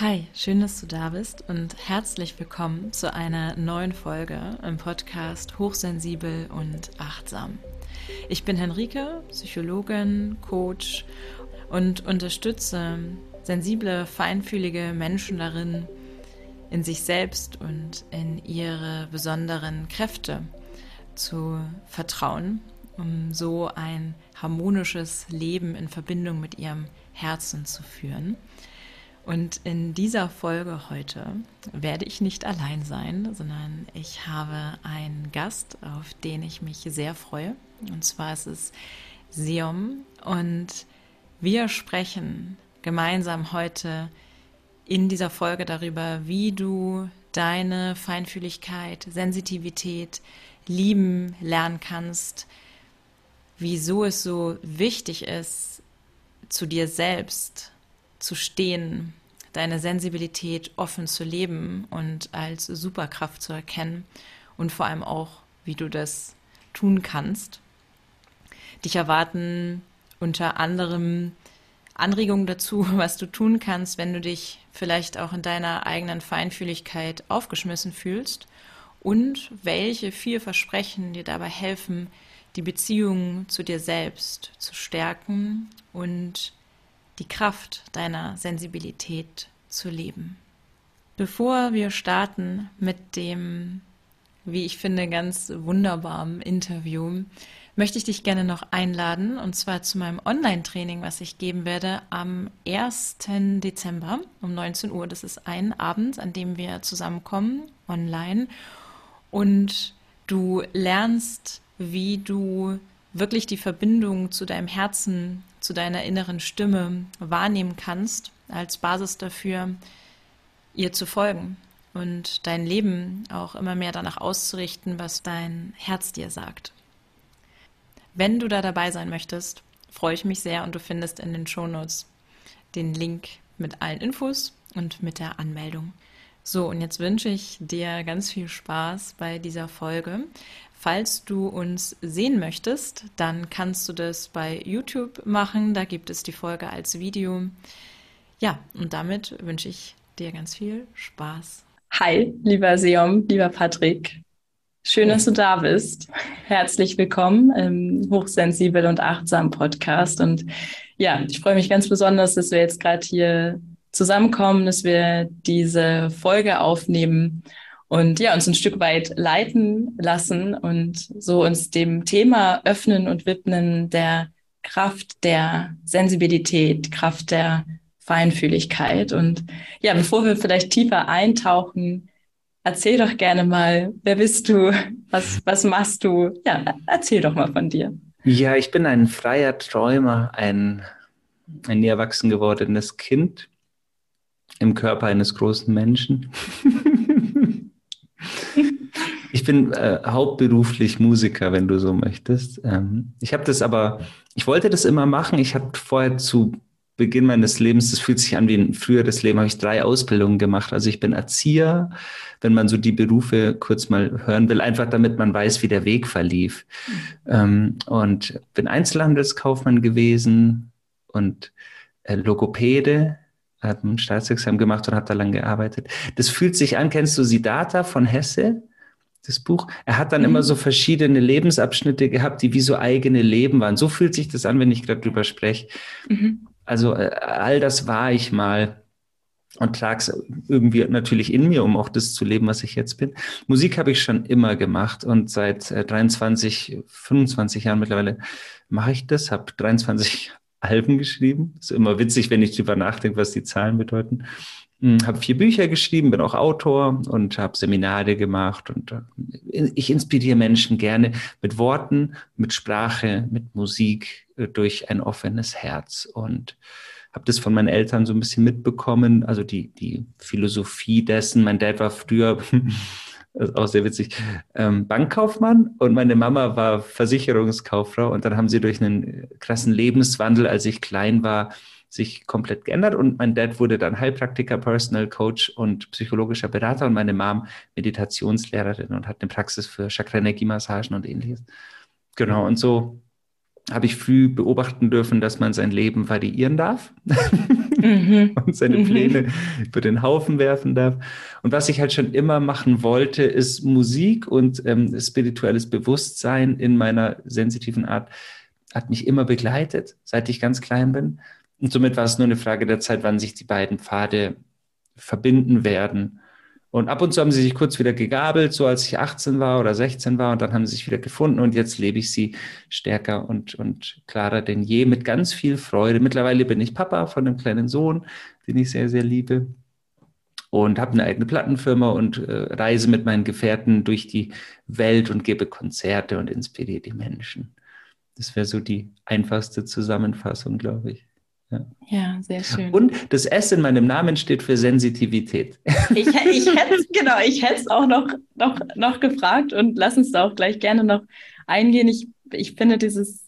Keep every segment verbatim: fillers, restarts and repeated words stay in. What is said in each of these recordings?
Hi, schön, dass du da bist und herzlich willkommen zu einer neuen Folge im Podcast Hochsensibel und Achtsam. Ich bin Henrike, Psychologin, Coach und unterstütze sensible, feinfühlige Menschen darin, in sich selbst und in ihre besonderen Kräfte zu vertrauen, um so ein harmonisches Leben in Verbindung mit ihrem Herzen zu führen. Und in dieser Folge heute werde ich nicht allein sein, sondern ich habe einen Gast, auf den ich mich sehr freue. Und zwar ist es Seom. Und wir sprechen gemeinsam heute in dieser Folge darüber, wie du deine Feinfühligkeit, Sensitivität lieben lernen kannst, wieso es so wichtig ist, zu dir selbst zu stehen, deine Sensibilität offen zu leben und als Superkraft zu erkennen und vor allem auch, wie du das tun kannst. Dich erwarten unter anderem Anregungen dazu, was du tun kannst, wenn du dich vielleicht auch in deiner eigenen Feinfühligkeit aufgeschmissen fühlst und welche vier Versprechen dir dabei helfen, die Beziehung zu dir selbst zu stärken und die Kraft deiner Sensibilität zu leben. Bevor wir starten mit dem, wie ich finde, ganz wunderbaren Interview, möchte ich dich gerne noch einladen, und zwar zu meinem Online-Training, was ich geben werde am ersten Dezember um neunzehn Uhr. Das ist ein Abend, an dem wir zusammenkommen, online, und du lernst, wie du wirklich die Verbindung zu deinem Herzen, zu deiner inneren Stimme wahrnehmen kannst, als Basis dafür, ihr zu folgen und dein Leben auch immer mehr danach auszurichten, was dein Herz dir sagt. Wenn du da dabei sein möchtest, freue ich mich sehr, und du findest in den Shownotes den Link mit allen Infos und mit der Anmeldung. So, und jetzt wünsche ich dir ganz viel Spaß bei dieser Folge. Falls du uns sehen möchtest, dann kannst du das bei YouTube machen. Da gibt es die Folge als Video. Ja, und damit wünsche ich dir ganz viel Spaß. Hi, lieber Seom, lieber Patrick. Schön, dass du da bist. Herzlich willkommen im Hochsensibel und Achtsam Podcast. Und ja, ich freue mich ganz besonders, dass wir jetzt gerade hier zusammenkommen, dass wir diese Folge aufnehmen und ja, uns ein Stück weit leiten lassen und so uns dem Thema öffnen und widmen, der Kraft der Sensibilität, Kraft der Feinfühligkeit. Und ja, bevor wir vielleicht tiefer eintauchen, erzähl doch gerne mal, wer bist du, was, was machst du? Ja, erzähl doch mal von dir. Ja, ich bin ein freier Träumer, ein, ein nie erwachsen gewordenes Kind im Körper eines großen Menschen. Ich bin äh, hauptberuflich Musiker, wenn du so möchtest. Ähm, ich habe das aber, ich wollte das immer machen. Ich habe vorher zu Beginn meines Lebens, das fühlt sich an wie ein früheres Leben, habe ich drei Ausbildungen gemacht. Also ich bin Erzieher, wenn man so die Berufe kurz mal hören will, einfach damit man weiß, wie der Weg verlief. Ähm, und bin Einzelhandelskaufmann gewesen und äh, Logopäde. Hat ein Staatsexamen gemacht und hat da lang gearbeitet. Das fühlt sich an, kennst du Siddhartha von Hesse, das Buch? Er hat dann mhm. immer so verschiedene Lebensabschnitte gehabt, die wie so eigene Leben waren. So fühlt sich das an, wenn ich gerade drüber spreche. Mhm. Also äh, all das war ich mal und trage es irgendwie natürlich in mir, um auch das zu leben, was ich jetzt bin. Musik habe ich schon immer gemacht und seit äh, dreiundzwanzig, fünfundzwanzig Jahren mittlerweile mache ich das, habe dreiundzwanzig Alben geschrieben. Ist immer witzig, wenn ich drüber nachdenke, was die Zahlen bedeuten. Hm, habe vier Bücher geschrieben, bin auch Autor und habe Seminare gemacht. Und äh, ich inspiriere Menschen gerne mit Worten, mit Sprache, mit Musik, äh, durch ein offenes Herz. Und habe das von meinen Eltern so ein bisschen mitbekommen, also die, die Philosophie dessen. Mein Dad war früher, das ist auch sehr witzig, ähm, Bankkaufmann, und meine Mama war Versicherungskauffrau, und dann haben sie durch einen krassen Lebenswandel, als ich klein war, sich komplett geändert, und mein Dad wurde dann Heilpraktiker, Personal Coach und psychologischer Berater, und meine Mom Meditationslehrerin und hat eine Praxis für Chakra-Energie-Massagen und ähnliches. Genau, und so habe ich früh beobachten dürfen, dass man sein Leben variieren darf. mhm. und seine Pläne mhm. über den Haufen werfen darf. Und was ich halt schon immer machen wollte, ist Musik und ähm, spirituelles Bewusstsein in meiner sensitiven Art hat mich immer begleitet, seit ich ganz klein bin. Und somit war es nur eine Frage der Zeit, wann sich die beiden Pfade verbinden werden. Und ab und zu haben sie sich kurz wieder gegabelt, so als ich achtzehn war oder sechzehn war. Und dann haben sie sich wieder gefunden. Und jetzt lebe ich sie stärker und, und klarer denn je, mit ganz viel Freude. Mittlerweile bin ich Papa von einem kleinen Sohn, den ich sehr, sehr liebe. Und habe eine eigene Plattenfirma und äh, reise mit meinen Gefährten durch die Welt und gebe Konzerte und inspiriere die Menschen. Das wäre so die einfachste Zusammenfassung, glaube ich. Ja. Ja, sehr schön. Und das S in meinem Namen steht für Sensitivität. Ich, ich hätte es genau, ich hätte es auch noch, noch, noch gefragt und lass uns da auch gleich gerne noch eingehen. Ich, ich finde dieses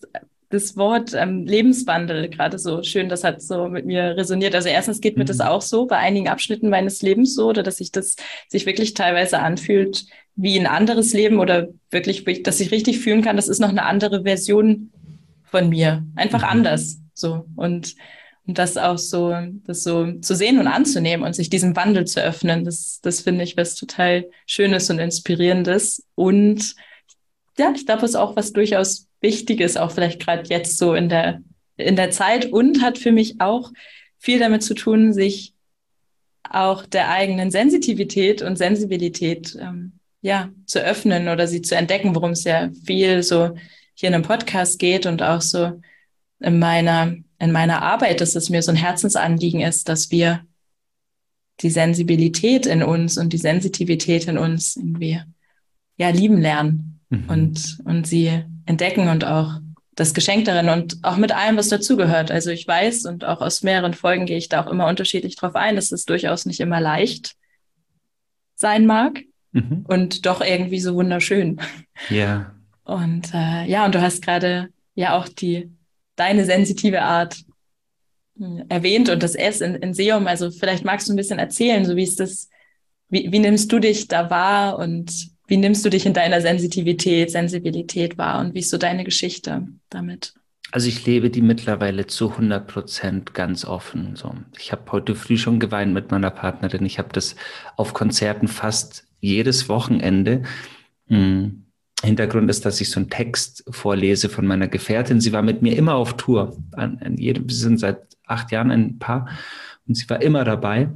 das Wort ähm, Lebenswandel gerade so schön, das hat so mit mir resoniert. Also erstens geht mhm. mir das auch so bei einigen Abschnitten meines Lebens so, oder dass sich das sich wirklich teilweise anfühlt wie ein anderes Leben oder wirklich, dass ich richtig fühlen kann, das ist noch eine andere Version von mir. Einfach mhm. anders. So, und, und das auch so, das so zu sehen und anzunehmen und sich diesem Wandel zu öffnen, das, das finde ich was total Schönes und Inspirierendes. Und ja, ich glaube, es ist auch was durchaus Wichtiges, auch vielleicht gerade jetzt so in der, in der Zeit, und hat für mich auch viel damit zu tun, sich auch der eigenen Sensitivität und Sensibilität ähm, ja, zu öffnen oder sie zu entdecken, worum es ja viel so hier in einem Podcast geht und auch so in meiner, in meiner Arbeit, dass es mir so ein Herzensanliegen ist, dass wir die Sensibilität in uns und die Sensitivität in uns irgendwie, ja, lieben lernen mhm. und, und sie entdecken und auch das Geschenk darin und auch mit allem, was dazugehört. Also ich weiß, und auch aus mehreren Folgen gehe ich da auch immer unterschiedlich drauf ein, dass es durchaus nicht immer leicht sein mag mhm. und doch irgendwie so wunderschön. Ja. Und äh, ja, und du hast gerade ja auch die deine sensitive Art erwähnt und das S in, in Seom. Also vielleicht magst du ein bisschen erzählen, so wie ist das, wie, wie nimmst du dich da wahr und wie nimmst du dich in deiner Sensitivität, Sensibilität wahr und wie ist so deine Geschichte damit? Also ich lebe die mittlerweile zu hundert Prozent ganz offen. So. Ich habe heute früh schon geweint mit meiner Partnerin. Ich habe das auf Konzerten fast jedes Wochenende. Mhm. Hintergrund ist, dass ich so einen Text vorlese von meiner Gefährtin. Sie war mit mir immer auf Tour. An, an jedem, wir sind seit acht Jahren ein Paar und sie war immer dabei.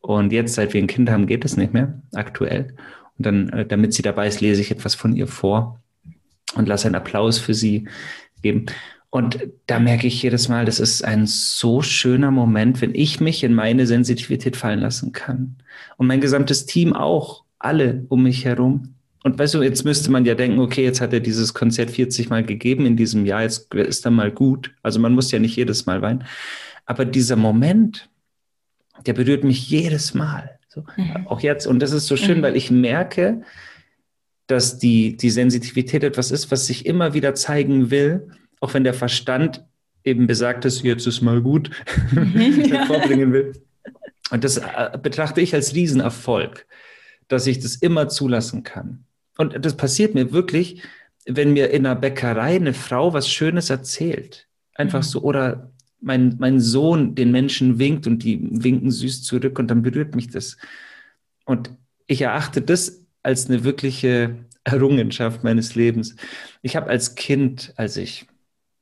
Und jetzt, seit wir ein Kind haben, geht es nicht mehr, aktuell. Und dann, damit sie dabei ist, lese ich etwas von ihr vor und lasse einen Applaus für sie geben. Und da merke ich jedes Mal, das ist ein so schöner Moment, wenn ich mich in meine Sensitivität fallen lassen kann. Und mein gesamtes Team auch, alle um mich herum. Und weißt du, jetzt müsste man ja denken, okay, jetzt hat er dieses Konzert vierzig Mal gegeben in diesem Jahr, jetzt ist er mal gut. Also man muss ja nicht jedes Mal weinen. Aber dieser Moment, der berührt mich jedes Mal. So, mhm. auch jetzt. Und das ist so schön, mhm. weil ich merke, dass die, die Sensitivität etwas ist, was sich immer wieder zeigen will, auch wenn der Verstand eben besagtes, jetzt ist mal gut, ja. vorbringen will. Und das betrachte ich als Riesenerfolg, dass ich das immer zulassen kann. Und das passiert mir wirklich, wenn mir in einer Bäckerei eine Frau was Schönes erzählt. Einfach mhm. so, oder mein, mein Sohn den Menschen winkt und die winken süß zurück und dann berührt mich das. Und ich erachte das als eine wirkliche Errungenschaft meines Lebens. Ich habe als Kind, als ich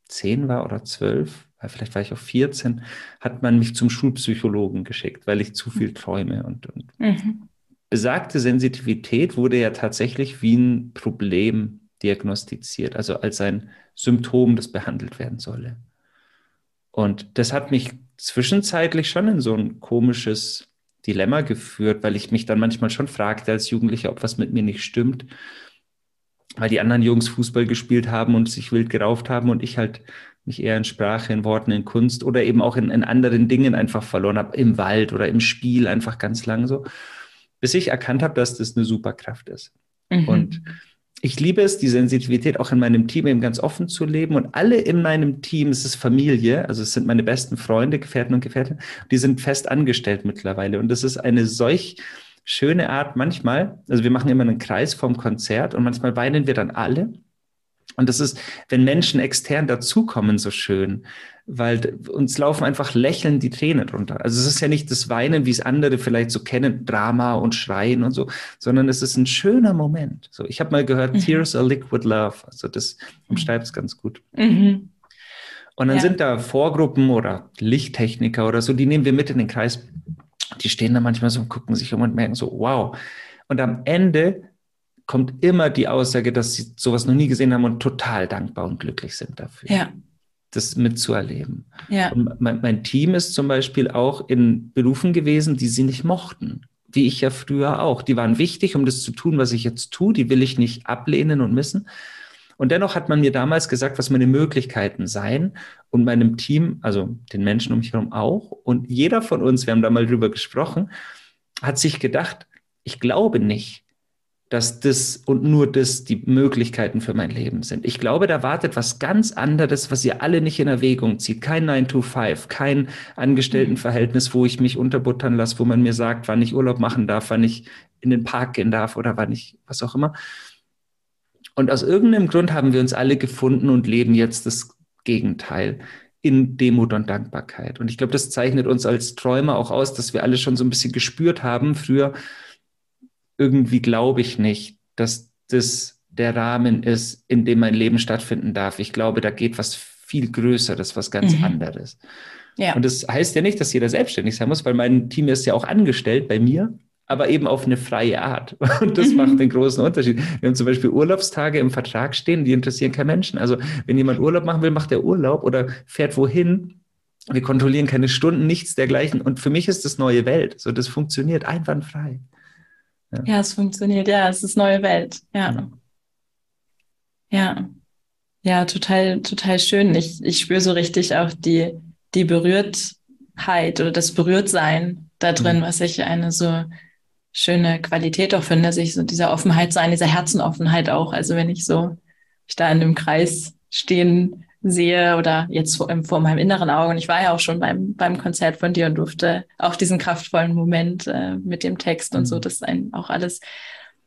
zehn war oder zwölf, vielleicht war ich auch vierzehn, hat man mich zum Schulpsychologen geschickt, weil ich zu viel träume und, und mhm. besagte Sensitivität wurde ja tatsächlich wie ein Problem diagnostiziert, also als ein Symptom, das behandelt werden solle. Und das hat mich zwischenzeitlich schon in so ein komisches Dilemma geführt, weil ich mich dann manchmal schon fragte als Jugendlicher, ob was mit mir nicht stimmt, weil die anderen Jungs Fußball gespielt haben und sich wild gerauft haben und ich halt mich eher in Sprache, in Worten, in Kunst oder eben auch in, in anderen Dingen einfach verloren habe, im Wald oder im Spiel einfach ganz lang so. Bis ich erkannt habe, dass das eine Superkraft ist. Mhm. Und ich liebe es, die Sensitivität auch in meinem Team eben ganz offen zu leben. Und alle in meinem Team, es ist Familie, also es sind meine besten Freunde, Gefährten und Gefährtinnen, die sind fest angestellt mittlerweile. Und das ist eine solch schöne Art manchmal, also wir machen immer einen Kreis vorm Konzert und manchmal weinen wir dann alle. Und das ist, wenn Menschen extern dazukommen, so schön, weil uns laufen einfach lächelnd die Tränen runter. Also es ist ja nicht das Weinen, wie es andere vielleicht so kennen, Drama und Schreien und so, sondern es ist ein schöner Moment. So, ich habe mal gehört, mhm. Tears are liquid love. Also das umschreibt es ganz gut. Mhm. Und dann ja. sind da Vorgruppen oder Lichttechniker oder so, die nehmen wir mit in den Kreis. Die stehen da manchmal so und gucken sich um und merken so, wow. Und am Ende kommt immer die Aussage, dass sie sowas noch nie gesehen haben und total dankbar und glücklich sind dafür, ja. das mitzuerleben. Ja. Und mein, mein Team ist zum Beispiel auch in Berufen gewesen, die sie nicht mochten, wie ich ja früher auch. Die waren wichtig, um das zu tun, was ich jetzt tue. Die will ich nicht ablehnen und missen. Und dennoch hat man mir damals gesagt, was meine Möglichkeiten seien und meinem Team, also den Menschen um mich herum auch. Und jeder von uns, wir haben da mal drüber gesprochen, hat sich gedacht, ich glaube nicht, dass das und nur das die Möglichkeiten für mein Leben sind. Ich glaube, da wartet was ganz anderes, was ihr alle nicht in Erwägung zieht. Kein nine to five, kein Angestelltenverhältnis, wo ich mich unterbuttern lasse, wo man mir sagt, wann ich Urlaub machen darf, wann ich in den Park gehen darf oder wann ich was auch immer. Und aus irgendeinem Grund haben wir uns alle gefunden und leben jetzt das Gegenteil in Demut und Dankbarkeit. Und ich glaube, das zeichnet uns als Träumer auch aus, dass wir alle schon so ein bisschen gespürt haben früher, irgendwie glaube ich nicht, dass das der Rahmen ist, in dem mein Leben stattfinden darf. Ich glaube, da geht was viel Größeres, was ganz mhm. anderes. Ja. Und das heißt ja nicht, dass jeder selbstständig sein muss, weil mein Team ist ja auch angestellt bei mir, aber eben auf eine freie Art. Und das mhm. macht den großen Unterschied. Wir haben zum Beispiel Urlaubstage im Vertrag stehen, die interessieren keinen Menschen. Also wenn jemand Urlaub machen will, macht er Urlaub oder fährt wohin. Wir kontrollieren keine Stunden, nichts dergleichen. Und für mich ist das neue Welt. So, das funktioniert einwandfrei. Ja. ja, es funktioniert. Ja, es ist neue Welt. Ja, genau. ja, ja, total, total schön. Ich, ich spüre so richtig auch die, die Berührtheit oder das Berührtsein da drin, mhm. was ich eine so schöne Qualität auch finde, dass ich so dieser Offenheit sein, dieser Herzenoffenheit auch. Also wenn ich so ich da in dem Kreis stehen sehe oder jetzt vor, vor meinem inneren Auge. Und ich war ja auch schon beim, beim Konzert von dir und durfte auch diesen kraftvollen Moment äh, mit dem Text mhm. und so, das einen auch alles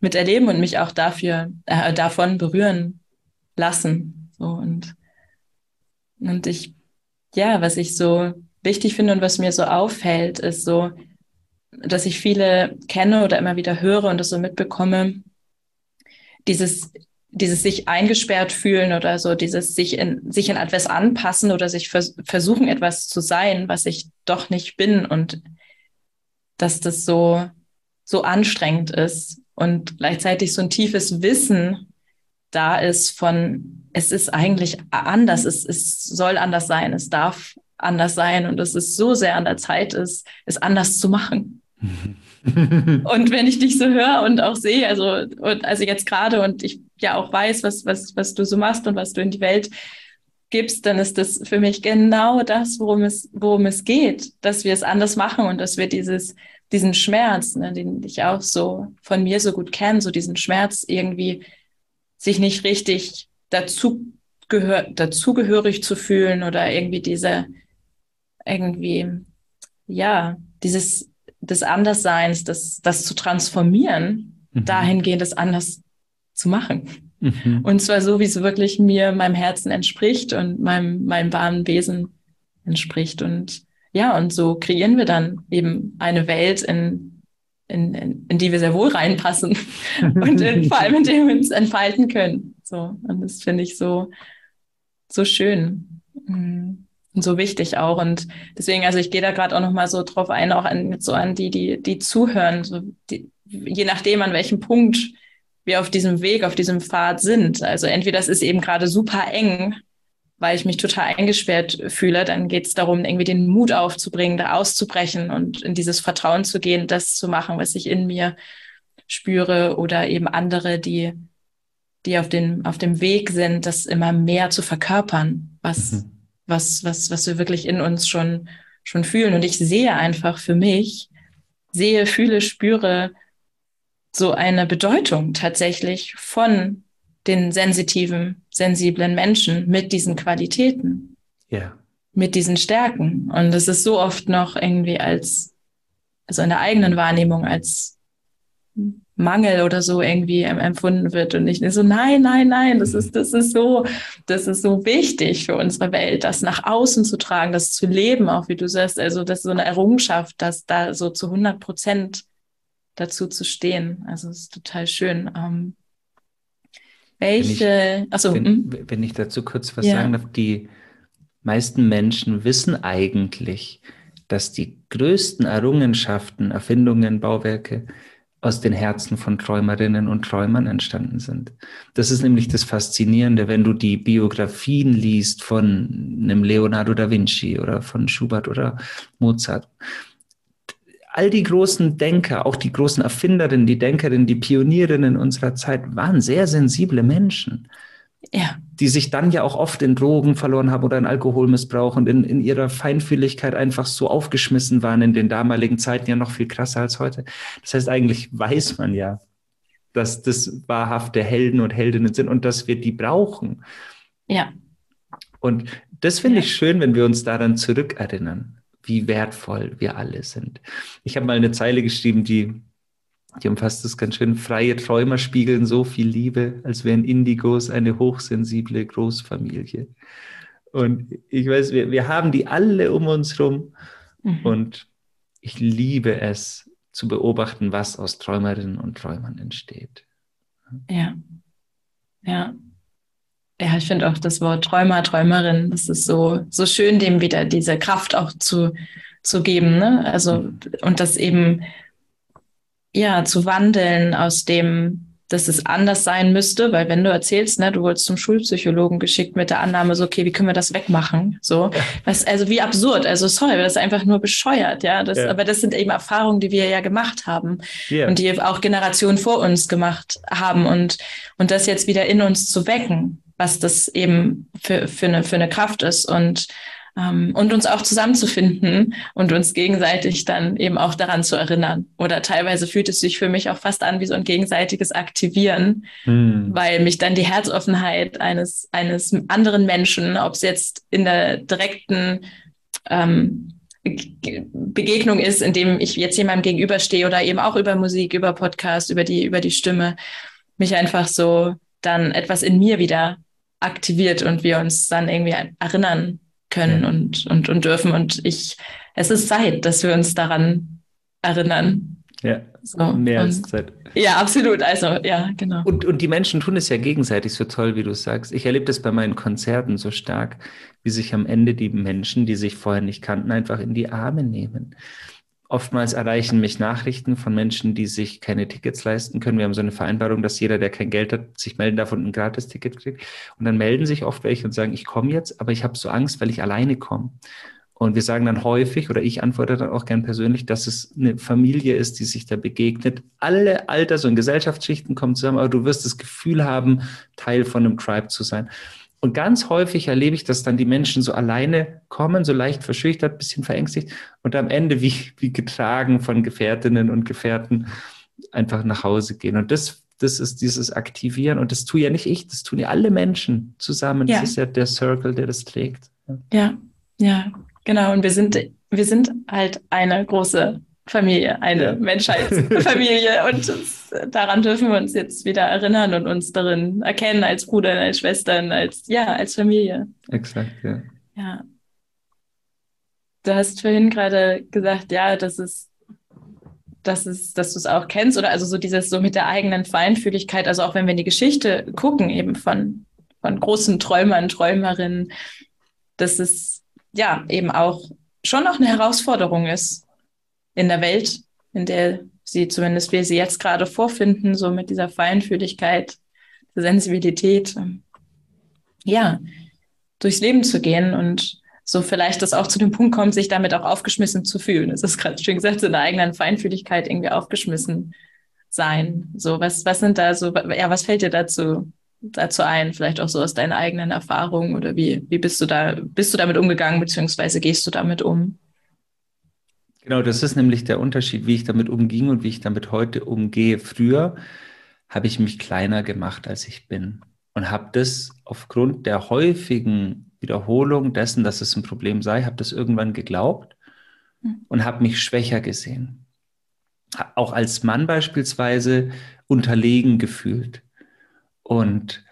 miterleben und mich auch dafür, äh, davon berühren lassen. So und, und ich, ja, was ich so wichtig finde und was mir so auffällt, ist so, dass ich viele kenne oder immer wieder höre und das so mitbekomme, dieses dieses sich eingesperrt fühlen oder so, dieses sich in, sich in etwas anpassen oder sich vers- versuchen, etwas zu sein, was ich doch nicht bin und dass das so, so anstrengend ist und gleichzeitig so ein tiefes Wissen da ist von, es ist eigentlich anders, es, es soll anders sein, es darf anders sein und dass es so sehr an der Zeit ist, es anders zu machen. Und wenn ich dich so höre und auch sehe, also, und, also jetzt gerade und ich ja auch weiß, was, was, was du so machst und was du in die Welt gibst, dann ist das für mich genau das, worum es, worum es geht, dass wir es anders machen und dass wir dieses, diesen Schmerz, ne, den ich auch so von mir so gut kenne, so diesen Schmerz irgendwie sich nicht richtig dazu gehör, dazugehörig zu fühlen oder irgendwie diese, irgendwie, ja, dieses des Andersseins, das, das zu transformieren, mhm. dahingehend das anders zu machen. Mhm. Und zwar so, wie es wirklich mir, meinem Herzen entspricht und meinem, meinem wahren Wesen entspricht. Und ja, und so kreieren wir dann eben eine Welt, in, in, in, in die wir sehr wohl reinpassen und in, vor allem in dem wir uns entfalten können. So. Und das finde ich so, so schön. Mhm. Und so wichtig auch. Und deswegen, also ich gehe da gerade auch nochmal so drauf ein, auch an, so an die, die, die zuhören, so die, je nachdem, an welchem Punkt wir auf diesem Weg, auf diesem Pfad sind. Also entweder es ist eben gerade super eng, weil ich mich total eingesperrt fühle, dann geht es darum, irgendwie den Mut aufzubringen, da auszubrechen und in dieses Vertrauen zu gehen, das zu machen, was ich in mir spüre oder eben andere, die, die auf den, auf dem Weg sind, das immer mehr zu verkörpern, was mhm. Was, was, was wir wirklich in uns schon, schon fühlen. Und ich sehe einfach für mich, sehe, fühle, spüre so eine Bedeutung tatsächlich von den sensitiven, sensiblen Menschen mit diesen Qualitäten, yeah. mit diesen Stärken. Und das ist so oft noch irgendwie als, also in der eigenen Wahrnehmung als Mangel oder so irgendwie empfunden wird und nicht so, nein, nein, nein, das ist, das ist so, das ist so wichtig für unsere Welt, das nach außen zu tragen, das zu leben, auch wie du sagst, also das ist so eine Errungenschaft, das da so zu hundert Prozent dazu zu stehen, also es ist total schön. Ähm, welche, achso. Wenn, wenn, wenn ich dazu kurz was ja. sagen darf, die meisten Menschen wissen eigentlich, dass die größten Errungenschaften, Erfindungen, Bauwerke aus den Herzen von Träumerinnen und Träumern entstanden sind. Das ist nämlich das Faszinierende, wenn du die Biografien liest von einem Leonardo da Vinci oder von Schubert oder Mozart. All die großen Denker, auch die großen Erfinderinnen, die Denkerinnen, die Pionierinnen unserer Zeit waren sehr sensible Menschen. Ja. Die sich dann ja auch oft in Drogen verloren haben oder in Alkoholmissbrauch und in, in ihrer Feinfühligkeit einfach so aufgeschmissen waren in den damaligen Zeiten, ja noch viel krasser als heute. Das heißt, eigentlich weiß man ja, dass das wahrhafte Helden und Heldinnen sind und dass wir die brauchen. Ja. Und das finde ja. ich schön, wenn wir uns daran zurückerinnern, wie wertvoll wir alle sind. Ich habe mal eine Zeile geschrieben, die... Die umfasst es ganz schön. Freie Träumer spiegeln so viel Liebe, als wären Indigos eine hochsensible Großfamilie. Und ich weiß, wir, wir haben die alle um uns rum. Mhm. Und ich liebe es, zu beobachten, was aus Träumerinnen und Träumern entsteht. Ja, ja. Ja, ich finde auch das Wort Träumer, Träumerin, das ist so, so schön, dem wieder diese Kraft auch zu, zu geben. Ne? Also, mhm. und das eben... ja, zu wandeln aus dem, dass es anders sein müsste, weil wenn du erzählst, ne, du wurdest zum Schulpsychologen geschickt mit der Annahme, so, okay, wie können wir das wegmachen? So, ja. das, also wie absurd, also sorry, das ist einfach nur bescheuert, ja, das, ja. aber das sind eben Erfahrungen, die wir ja gemacht haben ja. und die auch Generationen vor uns gemacht haben und, und das jetzt wieder in uns zu wecken, was das eben für, für eine, für eine Kraft ist und Und uns auch zusammenzufinden und uns gegenseitig dann eben auch daran zu erinnern. Oder teilweise fühlt es sich für mich auch fast an wie so ein gegenseitiges Aktivieren, hm. weil mich dann die Herzoffenheit eines, eines anderen Menschen, ob es jetzt in der direkten ähm, Begegnung ist, indem ich jetzt jemandem gegenüberstehe oder eben auch über Musik, über Podcast, über die, über die Stimme, mich einfach so dann etwas in mir wieder aktiviert und wir uns dann irgendwie erinnern können und, und, und dürfen. Und ich, es ist Zeit, dass wir uns daran erinnern. Ja, so, mehr und, als Zeit. Ja, absolut. Also, ja, genau. Und, und die Menschen tun es ja gegenseitig so toll, wie du sagst. Ich erlebe das bei meinen Konzerten so stark, wie sich am Ende die Menschen, die sich vorher nicht kannten, einfach in die Arme nehmen. Oftmals erreichen mich Nachrichten von Menschen, die sich keine Tickets leisten können. Wir haben so eine Vereinbarung, dass jeder, der kein Geld hat, sich melden darf und ein Gratis-Ticket kriegt. Und dann melden sich oft welche und sagen, ich komme jetzt, aber ich habe so Angst, weil ich alleine komme. Und wir sagen dann häufig, oder ich antworte dann auch gern persönlich, dass es eine Familie ist, die sich da begegnet. Alle Alters- und Gesellschaftsschichten kommen zusammen, aber du wirst das Gefühl haben, Teil von einem Tribe zu sein. Und ganz häufig erlebe ich, dass dann die Menschen so alleine kommen, so leicht verschüchtert, ein bisschen verängstigt und am Ende wie, wie getragen von Gefährtinnen und Gefährten einfach nach Hause gehen. Und das, das ist dieses Aktivieren. Und das tue ja nicht ich, das tun ja alle Menschen zusammen. Ja. Das ist ja der Circle, der das trägt. Ja, ja, genau. Und wir sind, wir sind halt eine große Familie, eine ja. Menschheitsfamilie und das, daran dürfen wir uns jetzt wieder erinnern und uns darin erkennen als Bruder, als Schwestern, als ja, als Familie. Exakt, ja. ja. Du hast vorhin gerade gesagt, ja, das ist, das ist, dass du es auch kennst oder also so dieses so mit der eigenen Feinfühligkeit, also auch wenn wir in die Geschichte gucken eben von, von großen Träumern, Träumerinnen, dass es ja eben auch schon noch eine Herausforderung ist. In der Welt, in der sie zumindest wir sie jetzt gerade vorfinden, so mit dieser Feinfühligkeit, der Sensibilität, ja, durchs Leben zu gehen und so vielleicht das auch zu dem Punkt kommt, sich damit auch aufgeschmissen zu fühlen. Es ist gerade schön gesagt, in der eigenen Feinfühligkeit irgendwie aufgeschmissen sein. So, was, was sind da so, ja, was fällt dir dazu, dazu ein? Vielleicht auch so aus deinen eigenen Erfahrungen oder wie, wie bist du da, bist du damit umgegangen, beziehungsweise gehst du damit um? Genau, das ist nämlich der Unterschied, wie ich damit umging und wie ich damit heute umgehe. Früher habe ich mich kleiner gemacht, als ich bin und habe das aufgrund der häufigen Wiederholung dessen, dass es ein Problem sei, habe das irgendwann geglaubt und habe mich schwächer gesehen. auch als Mann beispielsweise unterlegen gefühlt. Und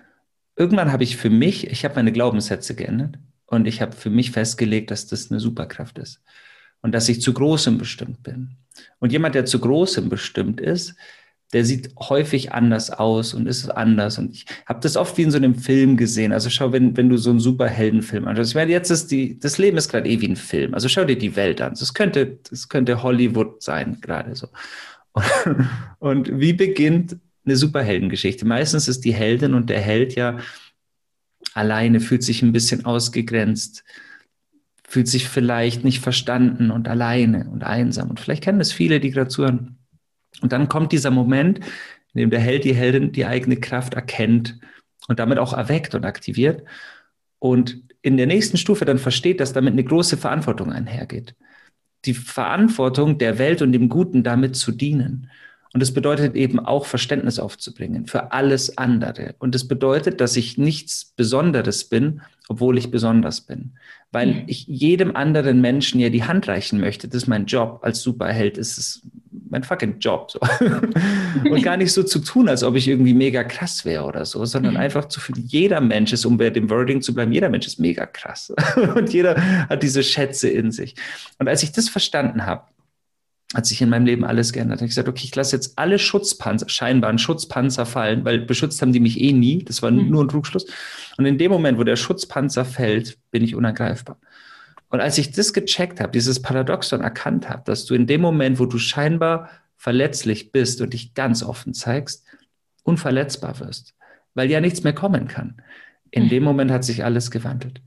irgendwann habe ich für mich, ich habe meine Glaubenssätze geändert und ich habe für mich festgelegt, dass das eine Superkraft ist und dass ich zu Großem bestimmt bin. Und jemand, der zu Großem bestimmt ist, der sieht häufig anders aus und ist anders. Und ich habe das oft wie in so einem Film gesehen. Also schau, wenn, wenn du so einen Superheldenfilm anschaust. Ich meine, jetzt ist die, das Leben ist gerade eh wie ein Film. Also schau dir die Welt an. Das könnte, das könnte Hollywood sein, gerade so. Und, und wie beginnt eine Superheldengeschichte? Meistens ist die Heldin und der Held ja alleine, fühlt sich ein bisschen ausgegrenzt, fühlt sich vielleicht nicht verstanden und alleine und einsam. Und vielleicht kennen das viele, die gerade zuhören. Und dann kommt dieser Moment, in dem der Held, die Heldin die eigene Kraft erkennt und damit auch erweckt und aktiviert und in der nächsten Stufe dann versteht, dass damit eine große Verantwortung einhergeht. Die Verantwortung, der Welt und dem Guten damit zu dienen. Und das bedeutet eben auch, Verständnis aufzubringen für alles andere. Und das bedeutet, dass ich nichts Besonderes bin, obwohl ich besonders bin. Weil ich jedem anderen Menschen ja die Hand reichen möchte. Das ist mein Job als Superheld, ist es mein fucking Job. So. Und gar nicht so zu tun, als ob ich irgendwie mega krass wäre oder so, sondern einfach zu fühlen, jeder Mensch ist, um bei dem Wording zu bleiben, jeder Mensch ist mega krass. Und jeder hat diese Schätze in sich. Und als ich das verstanden habe, hat sich in meinem Leben alles geändert. Ich habe gesagt, okay, ich lasse jetzt alle Schutzpanzer, scheinbaren Schutzpanzer fallen, weil beschützt haben die mich eh nie. Das war nur ein Trugschluss. Und in dem Moment, wo der Schutzpanzer fällt, bin ich unangreifbar. Und als ich das gecheckt habe, dieses Paradoxon erkannt habe, dass du in dem Moment, wo du scheinbar verletzlich bist und dich ganz offen zeigst, unverletzbar wirst, weil ja nichts mehr kommen kann. In dem Moment hat sich alles gewandelt.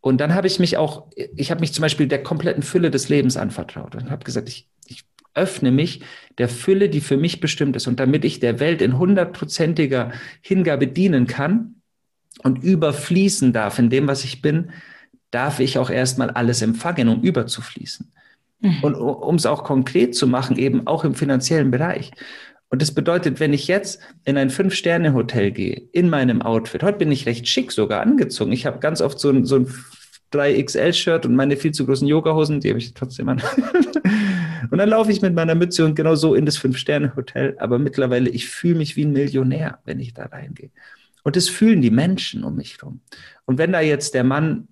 Und dann habe ich mich auch, ich habe mich zum Beispiel der kompletten Fülle des Lebens anvertraut und habe gesagt, ich, ich öffne mich der Fülle, die für mich bestimmt ist. Und damit ich der Welt in hundertprozentiger Hingabe dienen kann und überfließen darf in dem, was ich bin, darf ich auch erstmal alles empfangen, um überzufließen. Mhm. Und um es auch konkret zu machen, eben auch im finanziellen Bereich. Und das bedeutet, wenn ich jetzt in ein Fünf-Sterne-Hotel gehe, in meinem Outfit, heute bin ich recht schick sogar angezogen. Ich habe ganz oft so ein, so ein drei X L Shirt und meine viel zu großen Yogahosen, die habe ich trotzdem an. Und dann laufe ich mit meiner Mütze und genau so in das Fünf-Sterne-Hotel. Aber mittlerweile, ich fühle mich wie ein Millionär, wenn ich da reingehe. Und das fühlen die Menschen um mich rum. Und wenn da jetzt der Mann,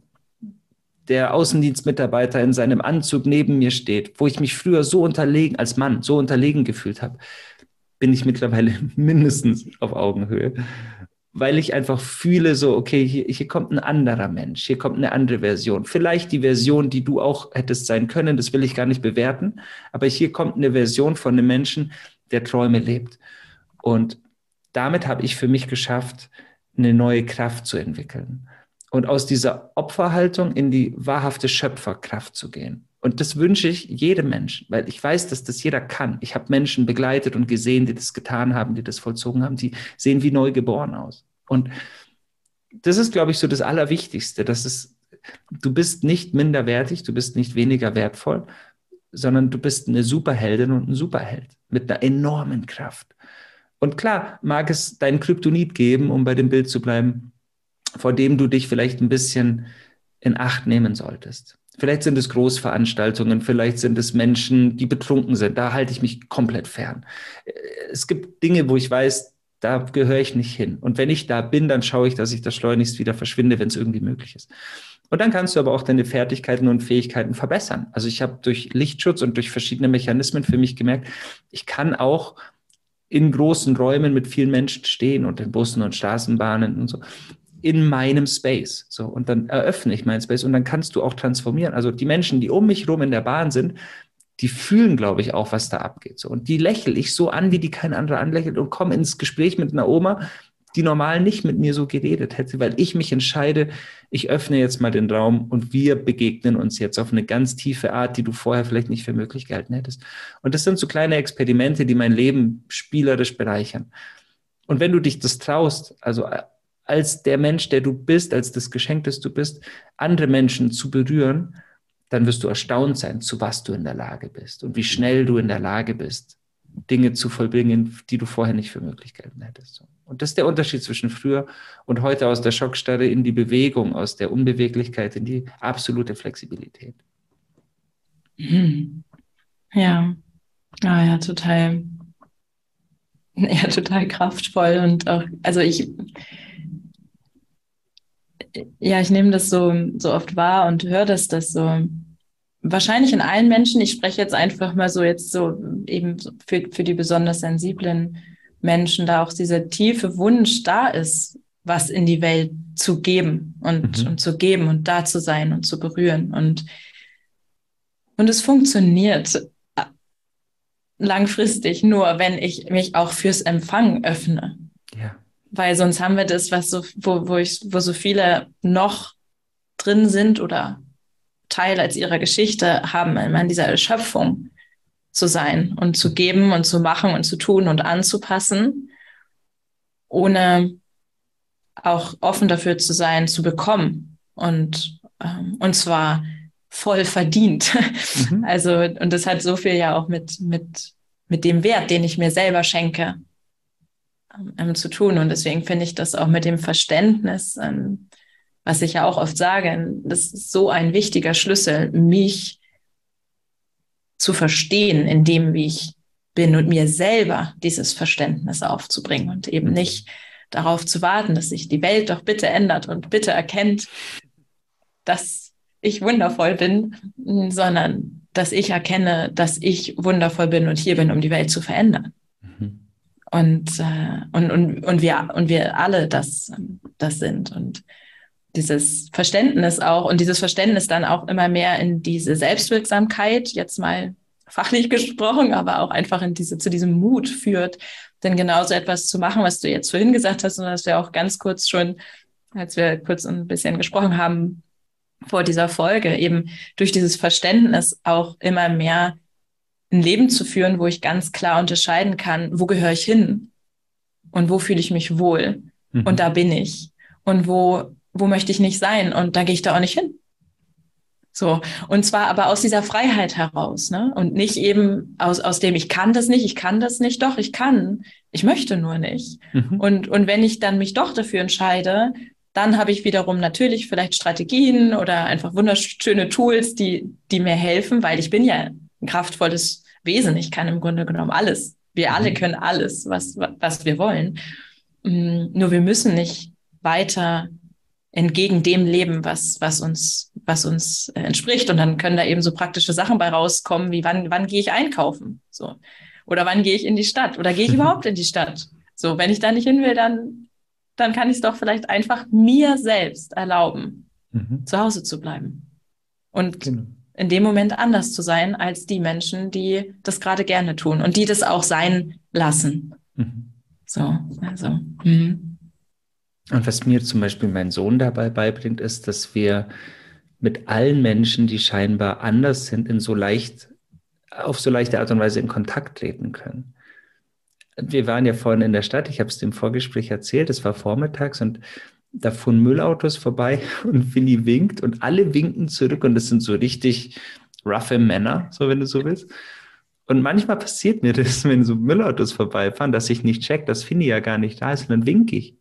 der Außendienstmitarbeiter in seinem Anzug neben mir steht, wo ich mich früher so unterlegen, als Mann, so unterlegen gefühlt habe, bin ich mittlerweile mindestens auf Augenhöhe, weil ich einfach fühle so, okay, hier, hier kommt ein anderer Mensch, hier kommt eine andere Version. Vielleicht die Version, die du auch hättest sein können, das will ich gar nicht bewerten, aber hier kommt eine Version von einem Menschen, der Träume lebt. Und damit habe ich für mich geschafft, eine neue Kraft zu entwickeln und aus dieser Opferhaltung in die wahrhafte Schöpferkraft zu gehen. Und das wünsche ich jedem Menschen, weil ich weiß, dass das jeder kann. Ich habe Menschen begleitet und gesehen, die das getan haben, die das vollzogen haben, die sehen wie neu geboren aus. Und das ist, glaube ich, so das Allerwichtigste, dass es, du bist nicht minderwertig, du bist nicht weniger wertvoll, sondern du bist eine Superheldin und ein Superheld mit einer enormen Kraft. Und klar, mag es dein Kryptonit geben, um bei dem Bild zu bleiben, vor dem du dich vielleicht ein bisschen in Acht nehmen solltest. Vielleicht sind es Großveranstaltungen, vielleicht sind es Menschen, die betrunken sind. Da halte ich mich komplett fern. Es gibt Dinge, wo ich weiß, da gehöre ich nicht hin. Und wenn ich da bin, dann schaue ich, dass ich das schleunigst wieder verschwinde, wenn es irgendwie möglich ist. Und dann kannst du aber auch deine Fertigkeiten und Fähigkeiten verbessern. Also ich habe durch Lichtschutz und durch verschiedene Mechanismen für mich gemerkt, ich kann auch in großen Räumen mit vielen Menschen stehen und in Bussen und Straßenbahnen und so. In meinem Space. So, und dann eröffne ich meinen Space und dann kannst du auch transformieren. Also die Menschen, die um mich rum in der Bahn sind, die fühlen, glaube ich, auch, was da abgeht. So, und die lächle ich so an, wie die kein anderer anlächelt und komme ins Gespräch mit einer Oma, die normal nicht mit mir so geredet hätte, weil ich mich entscheide, ich öffne jetzt mal den Raum und wir begegnen uns jetzt auf eine ganz tiefe Art, die du vorher vielleicht nicht für möglich gehalten hättest. Und das sind so kleine Experimente, die mein Leben spielerisch bereichern. Und wenn du dich das traust, also als der Mensch, der du bist, als das Geschenk, das du bist, andere Menschen zu berühren, dann wirst du erstaunt sein, zu was du in der Lage bist und wie schnell du in der Lage bist, Dinge zu vollbringen, die du vorher nicht für möglich gehalten hättest. Und das ist der Unterschied zwischen früher und heute, aus der Schockstarre in die Bewegung, aus der Unbeweglichkeit in die absolute Flexibilität. Ja, Ja, ja, total. Ja, total kraftvoll und auch, also ich, ja, ich nehme das so, so oft wahr und höre, dass das so wahrscheinlich in allen Menschen, ich spreche jetzt einfach mal so jetzt so eben für, für die besonders sensiblen Menschen, da auch dieser tiefe Wunsch da ist, was in die Welt zu geben und, mhm. und zu geben und da zu sein und zu berühren und, und es funktioniert langfristig nur, wenn ich mich auch fürs Empfangen öffne. Ja. Weil sonst haben wir das, was so, wo, wo, ich, wo so viele noch drin sind oder Teil als ihrer Geschichte haben, in dieser Erschöpfung zu sein und zu geben und zu machen und zu tun und anzupassen, ohne auch offen dafür zu sein, zu bekommen und, ähm, und zwar voll verdient. Mhm. Also, und das hat so viel ja auch mit, mit, mit dem Wert, den ich mir selber schenke, ähm, zu tun. Und deswegen finde ich das auch mit dem Verständnis, ähm, was ich ja auch oft sage, das ist so ein wichtiger Schlüssel, mich zu verstehen in dem, wie ich bin und mir selber dieses Verständnis aufzubringen und eben nicht darauf zu warten, dass sich die Welt doch bitte ändert und bitte erkennt, dass ich wundervoll bin, sondern dass ich erkenne, dass ich wundervoll bin und hier bin, um die Welt zu verändern. Mhm. Und, äh, und, und, und, wir, und wir alle das, das sind und dieses Verständnis auch und dieses Verständnis dann auch immer mehr in diese Selbstwirksamkeit, jetzt mal fachlich gesprochen, aber auch einfach in diese, zu diesem Mut führt, denn genauso etwas zu machen, was du jetzt vorhin gesagt hast und was wir auch ganz kurz schon, als wir kurz ein bisschen gesprochen haben vor dieser Folge, eben durch dieses Verständnis auch immer mehr ein Leben zu führen, wo ich ganz klar unterscheiden kann, wo gehöre ich hin und wo fühle ich mich wohl mhm. und da bin ich und wo wo möchte ich nicht sein und da gehe ich da auch nicht hin. So, und zwar aber aus dieser Freiheit heraus, ne? Und nicht eben aus, aus dem, ich kann das nicht, ich kann das nicht, doch, ich kann, ich möchte nur nicht. Mhm. Und, und wenn ich dann mich doch dafür entscheide, dann habe ich wiederum natürlich vielleicht Strategien oder einfach wunderschöne Tools, die, die mir helfen, weil ich bin ja ein kraftvolles Wesen, ich kann im Grunde genommen alles. Wir alle können alles, was, was wir wollen. Nur wir müssen nicht weiter entgegen dem Leben, was, was uns, was uns entspricht. Und dann können da eben so praktische Sachen bei rauskommen, wie wann, wann gehe ich einkaufen? So. Oder wann gehe ich in die Stadt? Oder gehe ich überhaupt in die Stadt? So, wenn ich da nicht hin will, dann, dann kann ich es doch vielleicht einfach mir selbst erlauben, mhm. zu Hause zu bleiben. Und genau. in dem Moment anders zu sein als die Menschen, die das gerade gerne tun und die das auch sein lassen. Mhm. So, also. Mhm. Und was mir zum Beispiel mein Sohn dabei beibringt, ist, dass wir mit allen Menschen, die scheinbar anders sind, in so leicht, auf so leichte Art und Weise in Kontakt treten können. Wir waren ja vorhin in der Stadt, ich habe es dem Vorgespräch erzählt, es war vormittags und da fuhren Müllautos vorbei und Willi winkt und alle winken zurück und das sind so richtig roughe Männer, so wenn du so willst. Und manchmal passiert mir das, wenn so Müllautos vorbeifahren, dass ich nicht check, dass Finny ja gar nicht da ist und dann winke ich.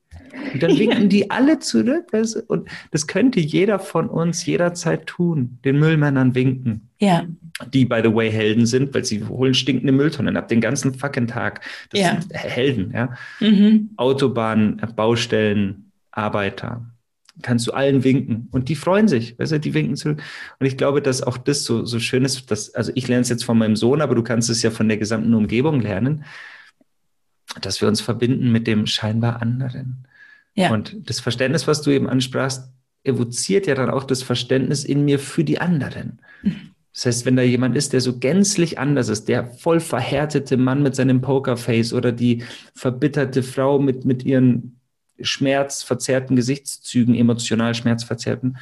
Und dann winken die alle zurück. Weißt du? Und das könnte jeder von uns jederzeit tun, den Müllmännern winken. Ja. Die, by the way, Helden sind, weil sie holen stinkende Mülltonnen ab den ganzen fucking Tag. Das ja. sind Helden. Ja? Mhm. Autobahnen, Baustellen, Arbeiter. Kannst du allen winken. Und die freuen sich. Weißt du? Die winken zurück. Und ich glaube, dass auch das so, so schön ist. Dass, also ich lerne es jetzt von meinem Sohn, aber du kannst es ja von der gesamten Umgebung lernen, dass wir uns verbinden mit dem scheinbar anderen. Ja. Und das Verständnis, was du eben ansprachst, evoziert ja dann auch das Verständnis in mir für die anderen. Das heißt, wenn da jemand ist, der so gänzlich anders ist, der voll verhärtete Mann mit seinem Pokerface oder die verbitterte Frau mit, mit ihren schmerzverzerrten Gesichtszügen, emotional schmerzverzerrten,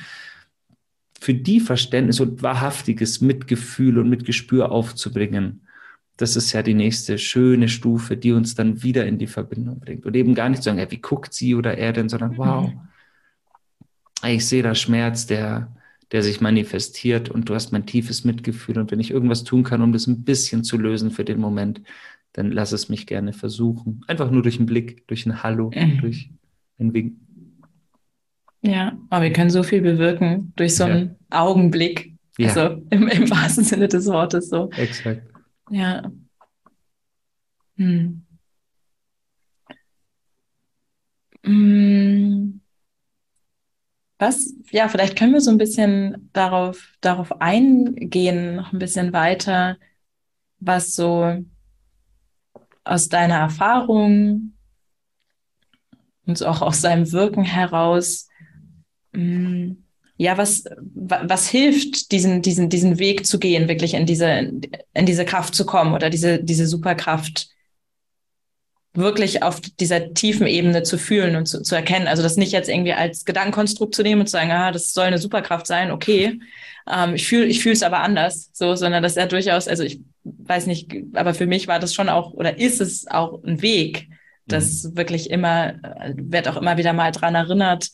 für die Verständnis und wahrhaftiges Mitgefühl und Mitgespür aufzubringen, das ist ja die nächste schöne Stufe, die uns dann wieder in die Verbindung bringt. Und eben gar nicht sagen, ja, wie guckt sie oder er denn, sondern wow, ich sehe da Schmerz, der, der sich manifestiert und du hast mein tiefes Mitgefühl. Und wenn ich irgendwas tun kann, um das ein bisschen zu lösen für den Moment, dann lass es mich gerne versuchen. Einfach nur durch einen Blick, durch ein Hallo, mhm. durch einen Wink. Ja, aber wir können so viel bewirken durch so einen ja. Augenblick. Ja. Also im, im wahrsten Sinne des Wortes so. Exakt. Ja, Hm. Mm. Was, ja, vielleicht können wir so ein bisschen darauf, darauf eingehen, noch ein bisschen weiter, was so aus deiner Erfahrung und so auch aus seinem Wirken heraus, mh, ja, was, was hilft, diesen, diesen, diesen Weg zu gehen, wirklich in diese, in diese Kraft zu kommen oder diese, diese Superkraft wirklich auf dieser tiefen Ebene zu fühlen und zu, zu erkennen. Also das nicht jetzt irgendwie als Gedankenkonstrukt zu nehmen und zu sagen, ah, das soll eine Superkraft sein, okay, ähm, ich fühle ich fühle es aber anders, so, sondern dass er durchaus, also ich weiß nicht, aber für mich war das schon auch, oder ist es auch ein Weg, das mhm. wirklich immer, werd auch immer wieder mal dran erinnert,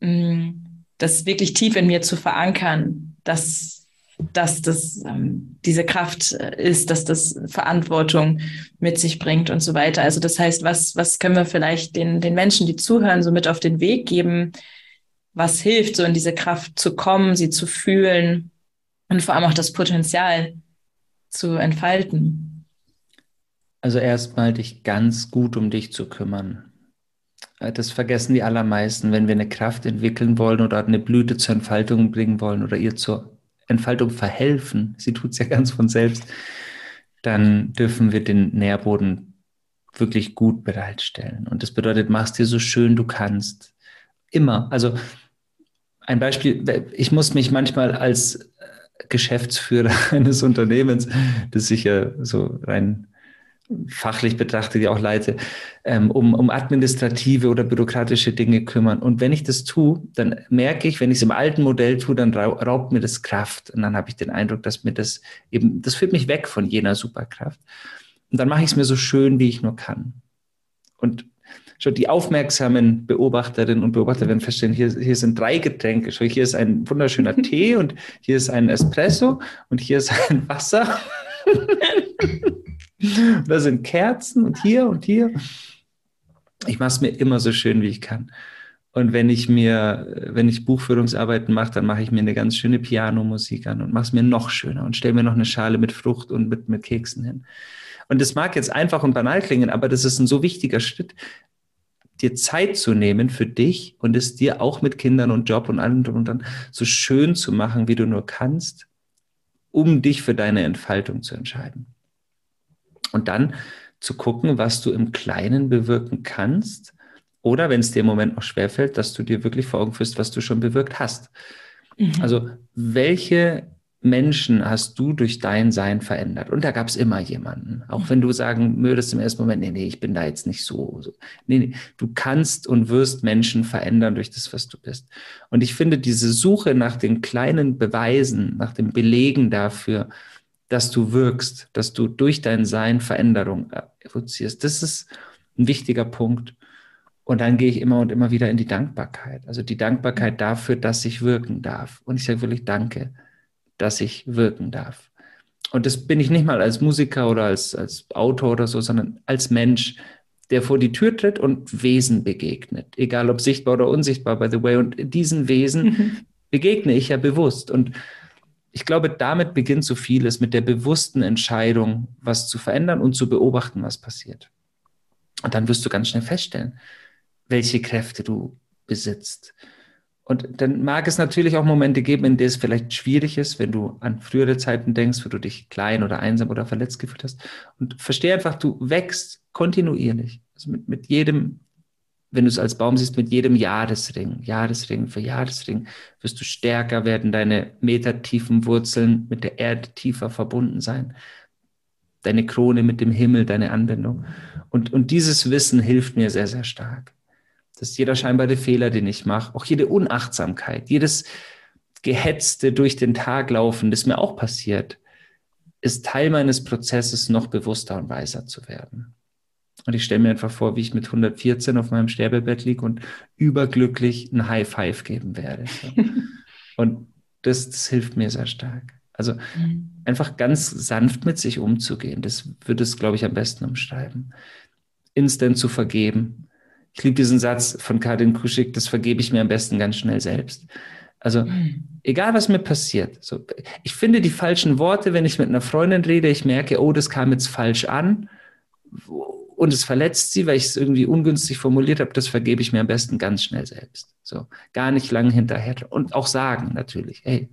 mh, das wirklich tief in mir zu verankern, dass dass das ähm, diese Kraft ist, dass das Verantwortung mit sich bringt und so weiter. Also das heißt, was, was können wir vielleicht den, den Menschen, die zuhören, so mit auf den Weg geben, was hilft, so in diese Kraft zu kommen, sie zu fühlen und vor allem auch das Potenzial zu entfalten? Also erstmal dich ganz gut um dich zu kümmern. Das vergessen die allermeisten, wenn wir eine Kraft entwickeln wollen oder eine Blüte zur Entfaltung bringen wollen oder ihr zur Entfaltung verhelfen, sie tut es ja ganz von selbst, dann dürfen wir den Nährboden wirklich gut bereitstellen. Und das bedeutet, mach es dir so schön du kannst. Immer. Also ein Beispiel, ich muss mich manchmal als Geschäftsführer eines Unternehmens, das ich ja so rein fachlich betrachtet ja auch leite, um, um administrative oder bürokratische Dinge kümmern. Und wenn ich das tue, dann merke ich, wenn ich es im alten Modell tue, dann raubt mir das Kraft. Und dann habe ich den Eindruck, dass mir das eben, das führt mich weg von jener Superkraft. Und dann mache ich es mir so schön, wie ich nur kann. Und schon die aufmerksamen Beobachterinnen und Beobachter werden verstehen, hier, hier sind drei Getränke. Schon hier ist ein wunderschöner Tee und hier ist ein Espresso und hier ist ein Wasser. Da sind Kerzen und hier und hier. Ich mache es mir immer so schön, wie ich kann. Und wenn ich mir, wenn ich Buchführungsarbeiten mache, dann mache ich mir eine ganz schöne Pianomusik an und mache es mir noch schöner und stelle mir noch eine Schale mit Frucht und mit, mit Keksen hin. Und das mag jetzt einfach und banal klingen, aber das ist ein so wichtiger Schritt, dir Zeit zu nehmen für dich und es dir auch mit Kindern und Job und allem drum und dran so schön zu machen, wie du nur kannst, um dich für deine Entfaltung zu entscheiden. Und dann zu gucken, was du im Kleinen bewirken kannst oder, wenn es dir im Moment noch schwerfällt, dass du dir wirklich vor Augen führst, was du schon bewirkt hast. Mhm. Also welche Menschen hast du durch dein Sein verändert? Und da gab es immer jemanden. Auch mhm. wenn du sagen würdest im ersten Moment, nee, nee, ich bin da jetzt nicht so. so. Nee, nee, du kannst und wirst Menschen verändern durch das, was du bist. Und ich finde, diese Suche nach den kleinen Beweisen, nach den Belegen dafür, dass du wirkst, dass du durch dein Sein Veränderung produzierst. Das ist ein wichtiger Punkt. Und dann gehe ich immer und immer wieder in die Dankbarkeit. Also die Dankbarkeit dafür, dass ich wirken darf. Und ich sage wirklich Danke, dass ich wirken darf. Und das bin ich nicht mal als Musiker oder als, als Autor oder so, sondern als Mensch, der vor die Tür tritt und Wesen begegnet. Egal ob sichtbar oder unsichtbar, by the way. Und diesen Wesen mhm. begegne ich ja bewusst. Und ich glaube, damit beginnt so vieles, mit der bewussten Entscheidung, was zu verändern und zu beobachten, was passiert. Und dann wirst du ganz schnell feststellen, welche Kräfte du besitzt. Und dann mag es natürlich auch Momente geben, in denen es vielleicht schwierig ist, wenn du an frühere Zeiten denkst, wo du dich klein oder einsam oder verletzt gefühlt hast. Und verstehe einfach, du wächst kontinuierlich. Also mit, mit jedem, wenn du es als Baum siehst, mit jedem Jahresring, Jahresring für Jahresring, wirst du stärker werden, deine metertiefen Wurzeln mit der Erde tiefer verbunden sein, deine Krone mit dem Himmel, deine Anbindung. Und, und dieses Wissen hilft mir sehr, sehr stark. Dass jeder scheinbare Fehler, den ich mache, auch jede Unachtsamkeit, jedes Gehetzte durch den Tag laufen, das mir auch passiert, ist Teil meines Prozesses, noch bewusster und weiser zu werden. Und ich stelle mir einfach vor, wie ich mit hundertvierzehn auf meinem Sterbebett liege und überglücklich ein High Five geben werde. So. Und das, das hilft mir sehr stark. Also mhm. einfach ganz sanft mit sich umzugehen, das würde es, glaube ich, am besten umschreiben. Instant zu vergeben. Ich liebe diesen Satz von Karin Kuschik, das vergebe ich mir am besten ganz schnell selbst. Also mhm. egal, was mir passiert. So, ich finde die falschen Worte, wenn ich mit einer Freundin rede, ich merke, oh, das kam jetzt falsch an. und es verletzt sie, weil ich es irgendwie ungünstig formuliert habe, das vergebe ich mir am besten ganz schnell selbst. So, gar nicht lange hinterher. Und auch sagen natürlich, hey,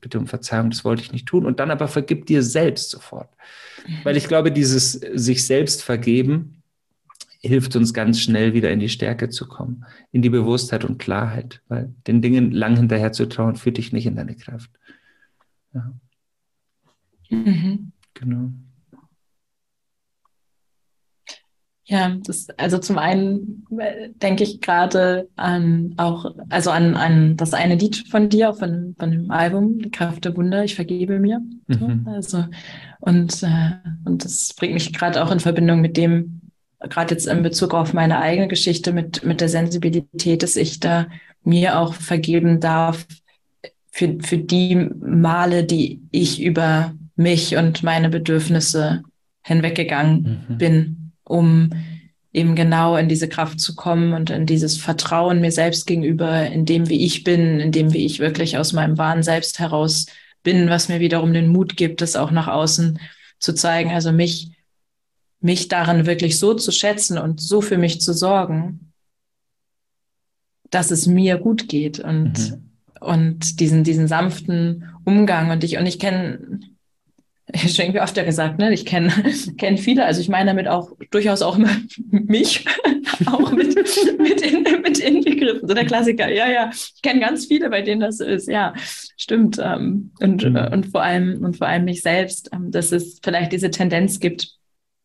bitte um Verzeihung, das wollte ich nicht tun. Und dann aber vergib dir selbst sofort. Weil ich glaube, dieses sich selbst vergeben hilft uns ganz schnell wieder in die Stärke zu kommen, in die Bewusstheit und Klarheit. Weil den Dingen lang hinterher zu trauen, führt dich nicht in deine Kraft. Ja. Mhm. Genau. Ja, das, also zum einen denke ich gerade an auch, also an, an das eine Lied von dir, von, von dem Album, Die Kraft der Wunder, ich vergebe mir. Mhm. Also, und, äh, und das bringt mich gerade auch in Verbindung mit dem, gerade jetzt in Bezug auf meine eigene Geschichte mit, mit der Sensibilität, dass ich da mir auch vergeben darf für, für die Male, die ich über mich und meine Bedürfnisse hinweggegangen mhm. bin, um eben genau in diese Kraft zu kommen und in dieses Vertrauen mir selbst gegenüber, in dem, wie ich bin, in dem, wie ich wirklich aus meinem wahren Selbst heraus bin, was mir wiederum den Mut gibt, das auch nach außen zu zeigen. Also mich, mich darin wirklich so zu schätzen und so für mich zu sorgen, dass es mir gut geht und, mhm. und diesen, diesen sanften Umgang. Und ich, und ich kenne... Schon irgendwie oft ja gesagt, ne? Ich kenne kenn viele, also ich meine damit auch durchaus auch immer mich, auch mit, mit, in, mit inbegriffen, so der Klassiker. Ja, ja, ich kenne ganz viele, bei denen das ist, ja, stimmt. Und, mhm. und, vor allem, und vor allem mich selbst, dass es vielleicht diese Tendenz gibt,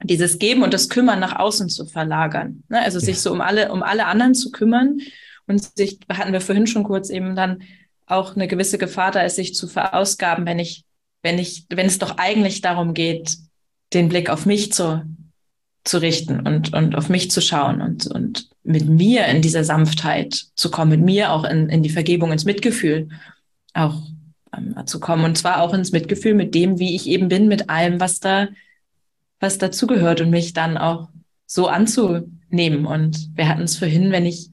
dieses Geben und das Kümmern nach außen zu verlagern. Ne? Also ja. sich so um alle, um alle anderen zu kümmern und sich, hatten wir vorhin schon kurz eben dann auch eine gewisse Gefahr, da ist sich zu verausgaben, wenn ich Wenn ich, wenn es doch eigentlich darum geht, den Blick auf mich zu, zu richten und, und auf mich zu schauen und, und mit mir in dieser Sanftheit zu kommen, mit mir auch in, in die Vergebung, ins Mitgefühl auch ähm, zu kommen. Und zwar auch ins Mitgefühl mit dem, wie ich eben bin, mit allem, was da, was dazugehört und mich dann auch so anzunehmen. Und wir hatten es vorhin, wenn ich,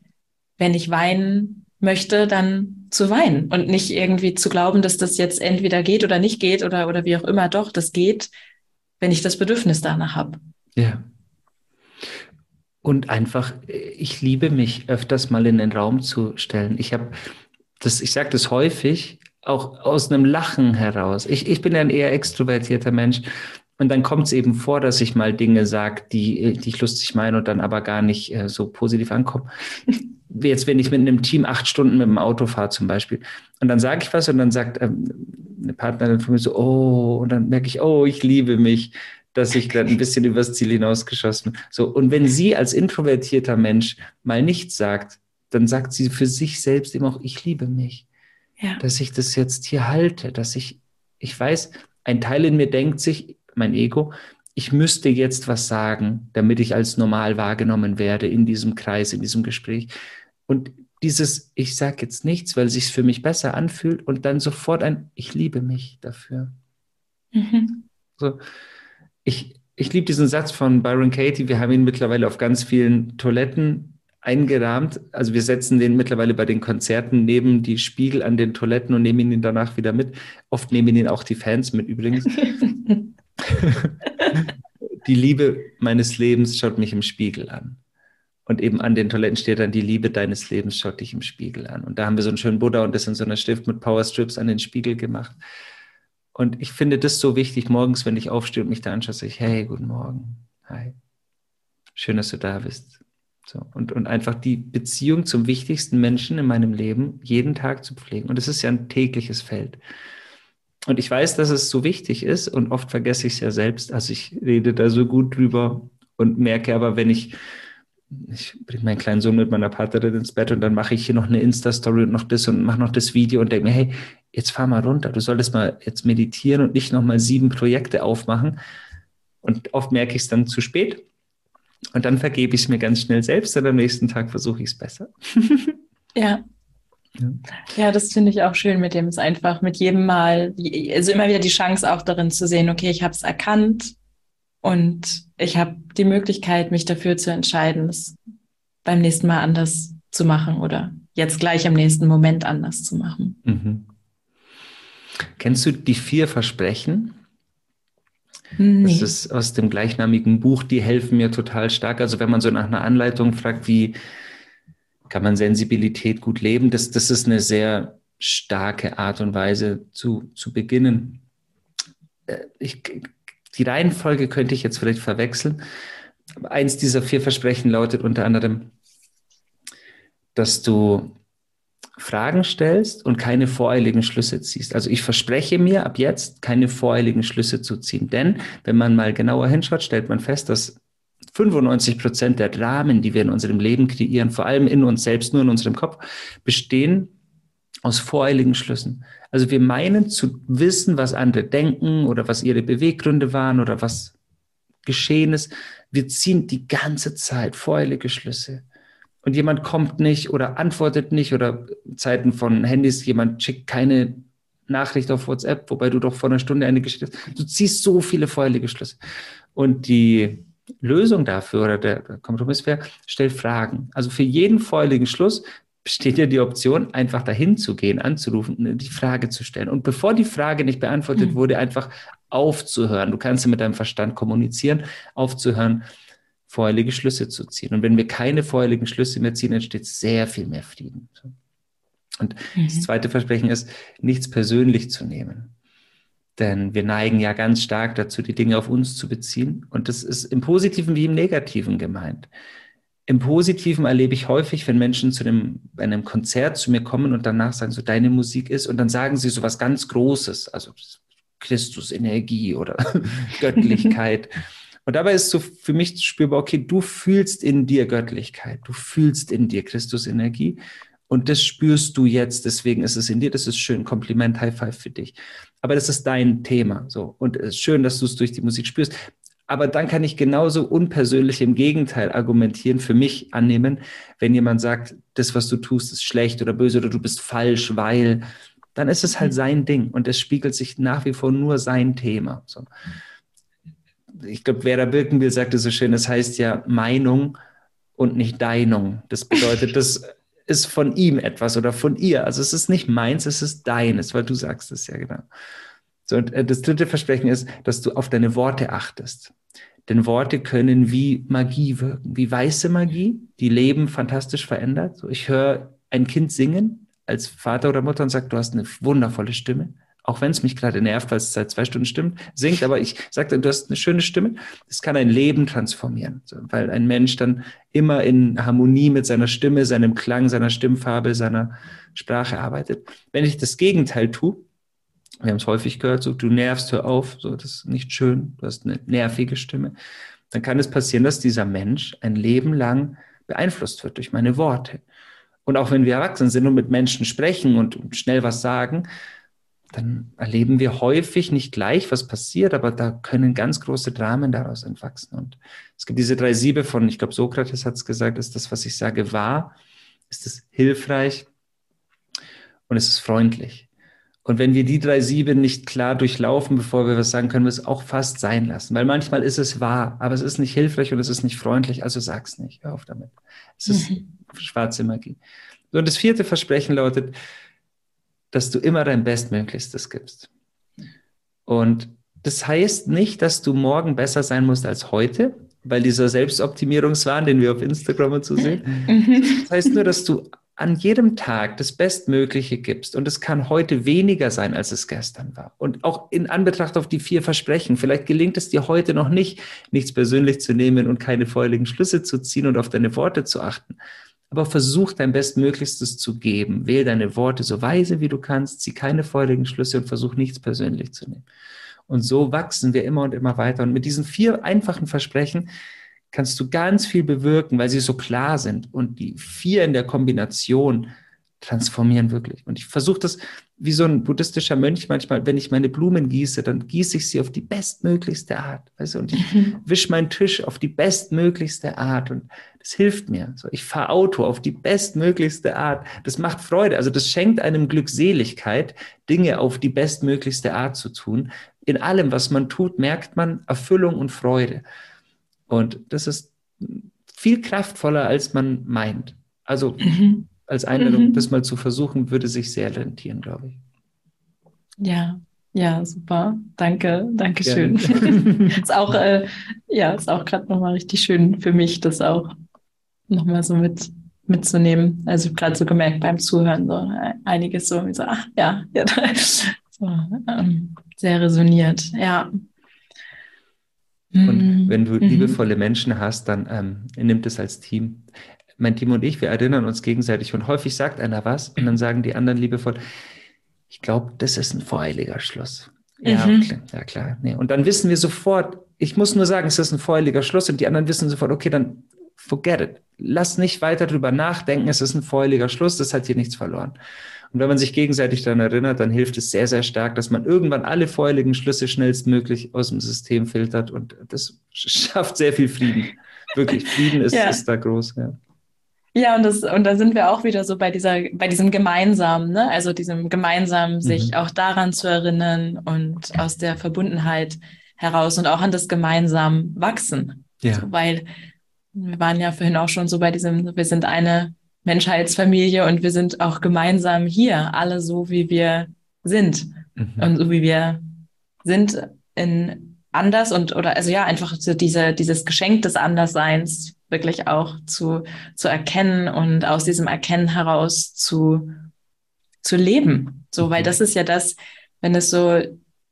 wenn ich weinen möchte, dann zu weinen und nicht irgendwie zu glauben, dass das jetzt entweder geht oder nicht geht oder, oder wie auch immer. Doch, das geht, wenn ich das Bedürfnis danach habe. Ja. Und einfach, ich liebe mich, öfters mal in den Raum zu stellen. Ich habe das, ich sage das häufig, auch aus einem Lachen heraus. Ich, ich bin ein eher extrovertierter Mensch. Und dann kommt es eben vor, dass ich mal Dinge sage, die, die ich lustig meine und dann aber gar nicht äh, so positiv ankommen. Jetzt, wenn ich mit einem Team acht Stunden mit dem Auto fahre zum Beispiel und dann sage ich was und dann sagt ähm, eine Partnerin von mir so, oh, und dann merke ich, oh, ich liebe mich, dass ich gerade ein bisschen übers Ziel hinausgeschossen bin. So, und wenn sie als introvertierter Mensch mal nichts sagt, dann sagt sie für sich selbst eben auch, ich liebe mich, ja. dass ich das jetzt hier halte, dass ich, ich weiß, ein Teil in mir denkt sich, mein Ego, ich müsste jetzt was sagen, damit ich als normal wahrgenommen werde in diesem Kreis, in diesem Gespräch. Und dieses, ich sage jetzt nichts, weil es sich für mich besser anfühlt und dann sofort ein, ich liebe mich dafür. Mhm. So, ich, ich liebe diesen Satz von Byron Katie, wir haben ihn mittlerweile auf ganz vielen Toiletten eingerahmt. Also wir setzen den mittlerweile bei den Konzerten neben die Spiegel an den Toiletten und nehmen ihn danach wieder mit. Oft nehmen ihn auch die Fans mit übrigens. Die Liebe meines Lebens schaut mich im Spiegel an. Und eben an den Toiletten steht dann, die Liebe deines Lebens schaut dich im Spiegel an. Und da haben wir so einen schönen Buddha und das in so einer Stift mit Powerstrips an den Spiegel gemacht. Und ich finde das so wichtig, morgens, wenn ich aufstehe und mich da anschaue, sage ich, hey, guten Morgen, hi, schön, dass du da bist. So, und, und einfach die Beziehung zum wichtigsten Menschen in meinem Leben jeden Tag zu pflegen. Und es ist ja ein tägliches Feld. Und ich weiß, dass es so wichtig ist und oft vergesse ich es ja selbst, also ich rede da so gut drüber und merke aber, wenn ich, ich bringe meinen kleinen Sohn mit meiner Partnerin ins Bett und dann mache ich hier noch eine Insta-Story und noch das und mache noch das Video und denke mir, hey, jetzt fahr mal runter, du solltest mal jetzt meditieren und nicht nochmal sieben Projekte aufmachen. Und oft merke ich es dann zu spät und dann vergebe ich es mir ganz schnell selbst und am nächsten Tag versuche ich es besser. Ja. Ja, das finde ich auch schön, mit dem es einfach mit jedem Mal, also immer wieder die Chance auch darin zu sehen, okay, ich habe es erkannt und ich habe die Möglichkeit, mich dafür zu entscheiden, es beim nächsten Mal anders zu machen oder jetzt gleich im nächsten Moment anders zu machen. Mhm. Kennst du die vier Versprechen? Nee. Das ist aus dem gleichnamigen Buch, die helfen mir total stark. Also wenn man so nach einer Anleitung fragt, wie kann man Sensibilität gut leben, das, das ist eine sehr starke Art und Weise zu, zu beginnen. Ich, die Reihenfolge könnte ich jetzt vielleicht verwechseln. Eins dieser vier Versprechen lautet unter anderem, dass du Fragen stellst und keine voreiligen Schlüsse ziehst. Also ich verspreche mir ab jetzt, keine voreiligen Schlüsse zu ziehen. Denn wenn man mal genauer hinschaut, stellt man fest, dass fünfundneunzig Prozent der Dramen, die wir in unserem Leben kreieren, vor allem in uns selbst, nur in unserem Kopf, bestehen aus voreiligen Schlüssen. Also wir meinen zu wissen, was andere denken oder was ihre Beweggründe waren oder was geschehen ist. Wir ziehen die ganze Zeit voreilige Schlüsse. Und jemand kommt nicht oder antwortet nicht oder in Zeiten von Handys, jemand schickt keine Nachricht auf WhatsApp, wobei du doch vor einer Stunde eine geschickt hast. Du ziehst so viele voreilige Schlüsse. Und die Lösung dafür oder der Kompromiss wäre, stell Fragen. Also für jeden voreiligen Schluss besteht ja die Option, einfach dahin zu gehen, anzurufen, die Frage zu stellen. Und bevor die Frage nicht beantwortet mhm. wurde, einfach aufzuhören. Du kannst ja mit deinem Verstand kommunizieren, aufzuhören, voreilige Schlüsse zu ziehen. Und wenn wir keine voreiligen Schlüsse mehr ziehen, entsteht sehr viel mehr Frieden. Und mhm. das zweite Versprechen ist, nichts persönlich zu nehmen. Denn wir neigen ja ganz stark dazu, die Dinge auf uns zu beziehen. Und das ist im Positiven wie im Negativen gemeint. Im Positiven erlebe ich häufig, wenn Menschen zu einem, einem Konzert zu mir kommen und danach sagen, so deine Musik ist, und dann sagen sie so was ganz Großes, also Christus-Energie oder Göttlichkeit. Und dabei ist so für mich spürbar, okay, du fühlst in dir Göttlichkeit, du fühlst in dir Christus-Energie und das spürst du jetzt, deswegen ist es in dir, das ist schön, Kompliment, High Five für dich. Aber das ist dein Thema, so, und es ist schön, dass du es durch die Musik spürst. Aber dann kann ich genauso unpersönlich im Gegenteil argumentieren, für mich annehmen, wenn jemand sagt, das, was du tust, ist schlecht oder böse oder du bist falsch, weil, dann ist es halt sein Ding und es spiegelt sich nach wie vor nur sein Thema, so. Ich glaube, Vera Birkenbiel sagte so schön, das heißt ja Meinung und nicht Deinung. Das bedeutet, das ist von ihm etwas oder von ihr. Also es ist nicht meins, es ist deines, weil du sagst es ja genau. So, und das dritte Versprechen ist, dass du auf deine Worte achtest. Denn Worte können wie Magie wirken, wie weiße Magie, die Leben fantastisch verändert. So, ich höre ein Kind singen als Vater oder Mutter und sage, du hast eine wundervolle Stimme. Auch wenn es mich gerade nervt, weil es seit zwei Stunden stimmt, singt, aber ich sagte, du hast eine schöne Stimme, das kann ein Leben transformieren, weil ein Mensch dann immer in Harmonie mit seiner Stimme, seinem Klang, seiner Stimmfarbe, seiner Sprache arbeitet. Wenn ich das Gegenteil tue, wir haben es häufig gehört, so, du nervst, hör auf, so, das ist nicht schön, du hast eine nervige Stimme, dann kann es passieren, dass dieser Mensch ein Leben lang beeinflusst wird durch meine Worte. Und auch wenn wir erwachsen sind und mit Menschen sprechen und schnell was sagen, dann erleben wir häufig nicht gleich, was passiert, aber da können ganz große Dramen daraus entwachsen. Und es gibt diese drei Siebe von, ich glaube, Sokrates hat es gesagt, ist das, was ich sage, wahr? Ist es hilfreich? Und ist es freundlich? Und wenn wir die drei Siebe nicht klar durchlaufen, bevor wir was sagen, können wir es auch fast sein lassen. Weil manchmal ist es wahr, aber es ist nicht hilfreich und es ist nicht freundlich, also sag's nicht, hör auf damit. Es ist mhm. schwarze Magie. Und das vierte Versprechen lautet, dass du immer dein Bestmöglichstes gibst. Und das heißt nicht, dass du morgen besser sein musst als heute, weil dieser Selbstoptimierungswahn, den wir auf Instagram und so sehen, das heißt nur, dass du an jedem Tag das Bestmögliche gibst. Und es kann heute weniger sein, als es gestern war. Und auch in Anbetracht auf die vier Versprechen, vielleicht gelingt es dir heute noch nicht, nichts persönlich zu nehmen und keine voreiligen Schlüsse zu ziehen und auf deine Worte zu achten. Aber versuch, dein Bestmöglichstes zu geben. Wähl deine Worte so weise, wie du kannst. Zieh keine feurigen Schlüsse und versuch, nichts persönlich zu nehmen. Und so wachsen wir immer und immer weiter. Und mit diesen vier einfachen Versprechen kannst du ganz viel bewirken, weil sie so klar sind. Und die vier in der Kombination transformieren wirklich. Und ich versuche das wie so ein buddhistischer Mönch manchmal, wenn ich meine Blumen gieße, dann gieße ich sie auf die bestmöglichste Art. Weißt du? Und ich mhm. wische meinen Tisch auf die bestmöglichste Art. Und das hilft mir. So, ich fahre Auto auf die bestmöglichste Art. Das macht Freude. Also das schenkt einem Glückseligkeit, Dinge auf die bestmöglichste Art zu tun. In allem, was man tut, merkt man Erfüllung und Freude. Und das ist viel kraftvoller, als man meint. Also mhm. als Einladung, mhm. das mal zu versuchen, würde sich sehr rentieren, glaube ich. Ja, Ja, super. Danke, danke schön. ist auch, äh, ja, ist auch gerade nochmal richtig schön für mich, das auch nochmal so mit, mitzunehmen. Also ich habe gerade so gemerkt beim Zuhören, so einiges so, so ach ja, ja so, ähm, sehr resoniert, ja. Und wenn du mhm. liebevolle Menschen hast, dann ähm, nimm das als Team. Mein Team und ich, wir erinnern uns gegenseitig und häufig sagt einer was und dann sagen die anderen liebevoll, ich glaube, das ist ein voreiliger Schluss. Ja, mhm. klar, ja, klar. Nee. Und dann wissen wir sofort, ich muss nur sagen, es ist ein voreiliger Schluss und die anderen wissen sofort, okay, dann forget it. Lass nicht weiter drüber nachdenken, es ist ein voreiliger Schluss, das hat hier nichts verloren. Und wenn man sich gegenseitig daran erinnert, dann hilft es sehr, sehr stark, dass man irgendwann alle vorherigen Schlüsse schnellstmöglich aus dem System filtert und das schafft sehr viel Frieden. Wirklich, Frieden ist, ja. ist da groß. Ja, ja und, das, und da sind wir auch wieder so bei, dieser, bei diesem Gemeinsamen, ne? Also diesem Gemeinsamen, sich mhm. auch daran zu erinnern und aus der Verbundenheit heraus und auch an das gemeinsame Wachsen. Ja. Also, weil wir waren ja vorhin auch schon so bei diesem, wir sind eine Menschheitsfamilie und wir sind auch gemeinsam hier, alle so, wie wir sind. Mhm. Und so wie wir sind in anders und oder also ja, einfach so diese, dieses Geschenk des Andersseins wirklich auch zu, zu erkennen und aus diesem Erkennen heraus zu, zu leben. So, weil das ist ja das, wenn es so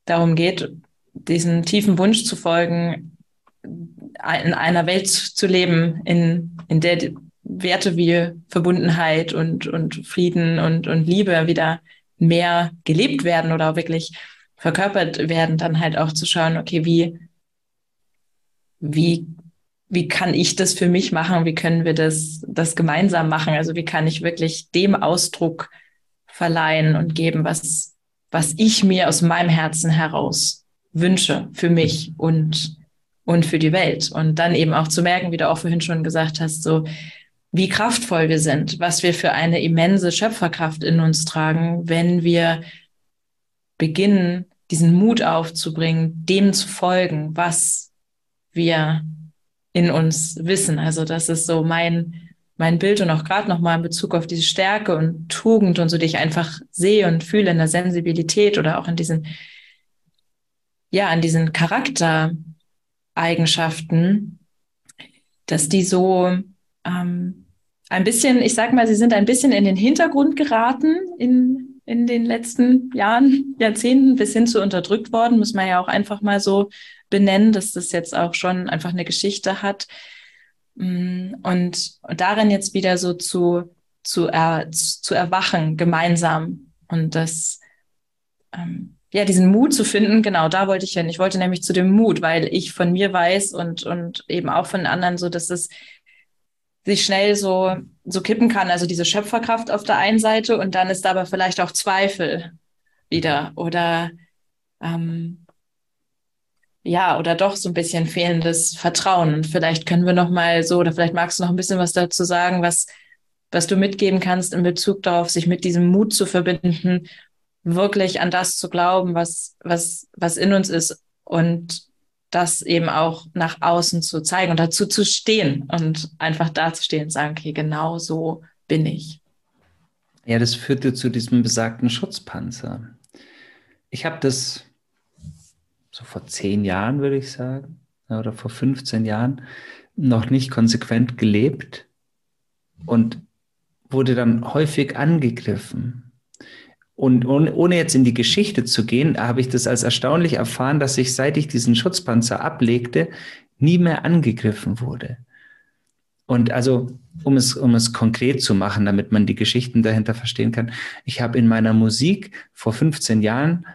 darum geht, diesen tiefen Wunsch zu folgen, in einer Welt zu leben, in, in der die Werte wie Verbundenheit und, und Frieden und, und Liebe wieder mehr gelebt werden oder auch wirklich verkörpert werden, dann halt auch zu schauen, okay, wie, wie, wie kann ich das für mich machen? Wie können wir das, das gemeinsam machen? Also wie kann ich wirklich dem Ausdruck verleihen und geben, was, was ich mir aus meinem Herzen heraus wünsche für mich und, und für die Welt? Und dann eben auch zu merken, wie du auch vorhin schon gesagt hast, so, wie kraftvoll wir sind, was wir für eine immense Schöpferkraft in uns tragen, wenn wir beginnen, diesen Mut aufzubringen, dem zu folgen, was wir in uns wissen. Also das ist so mein, mein Bild und auch gerade nochmal in Bezug auf diese Stärke und Tugend und so, die ich einfach sehe und fühle in der Sensibilität oder auch in diesen, ja, in diesen Charaktereigenschaften, dass die so ähm, ein bisschen, ich sag mal, sie sind ein bisschen in den Hintergrund geraten in, in den letzten Jahren, Jahrzehnten, bis hin zu unterdrückt worden, muss man ja auch einfach mal so benennen, dass das jetzt auch schon einfach eine Geschichte hat. Und, und darin jetzt wieder so zu, zu, er, zu erwachen, gemeinsam. Und das, ähm, ja, diesen Mut zu finden, genau, da wollte ich hin. Ich wollte nämlich zu dem Mut, weil ich von mir weiß und, und eben auch von anderen so, dass es sich schnell so, so kippen kann, also diese Schöpferkraft auf der einen Seite und dann ist da aber vielleicht auch Zweifel wieder oder ähm, ja, oder doch so ein bisschen fehlendes Vertrauen und vielleicht können wir nochmal so, oder vielleicht magst du noch ein bisschen was dazu sagen, was, was du mitgeben kannst in Bezug darauf, sich mit diesem Mut zu verbinden, wirklich an das zu glauben, was, was, was in uns ist und das eben auch nach außen zu zeigen und dazu zu stehen und einfach dazustehen und sagen, okay, genau so bin ich. Ja, das führte zu diesem besagten Schutzpanzer. Ich habe das so vor zehn Jahren, würde ich sagen, oder vor fünfzehn Jahren noch nicht konsequent gelebt und wurde dann häufig angegriffen. Und ohne jetzt in die Geschichte zu gehen, habe ich das als erstaunlich erfahren, dass ich, seit ich diesen Schutzpanzer ablegte, nie mehr angegriffen wurde. Und also, um es, um es konkret zu machen, damit man die Geschichten dahinter verstehen kann, ich habe in meiner Musik vor fünfzehn Jahren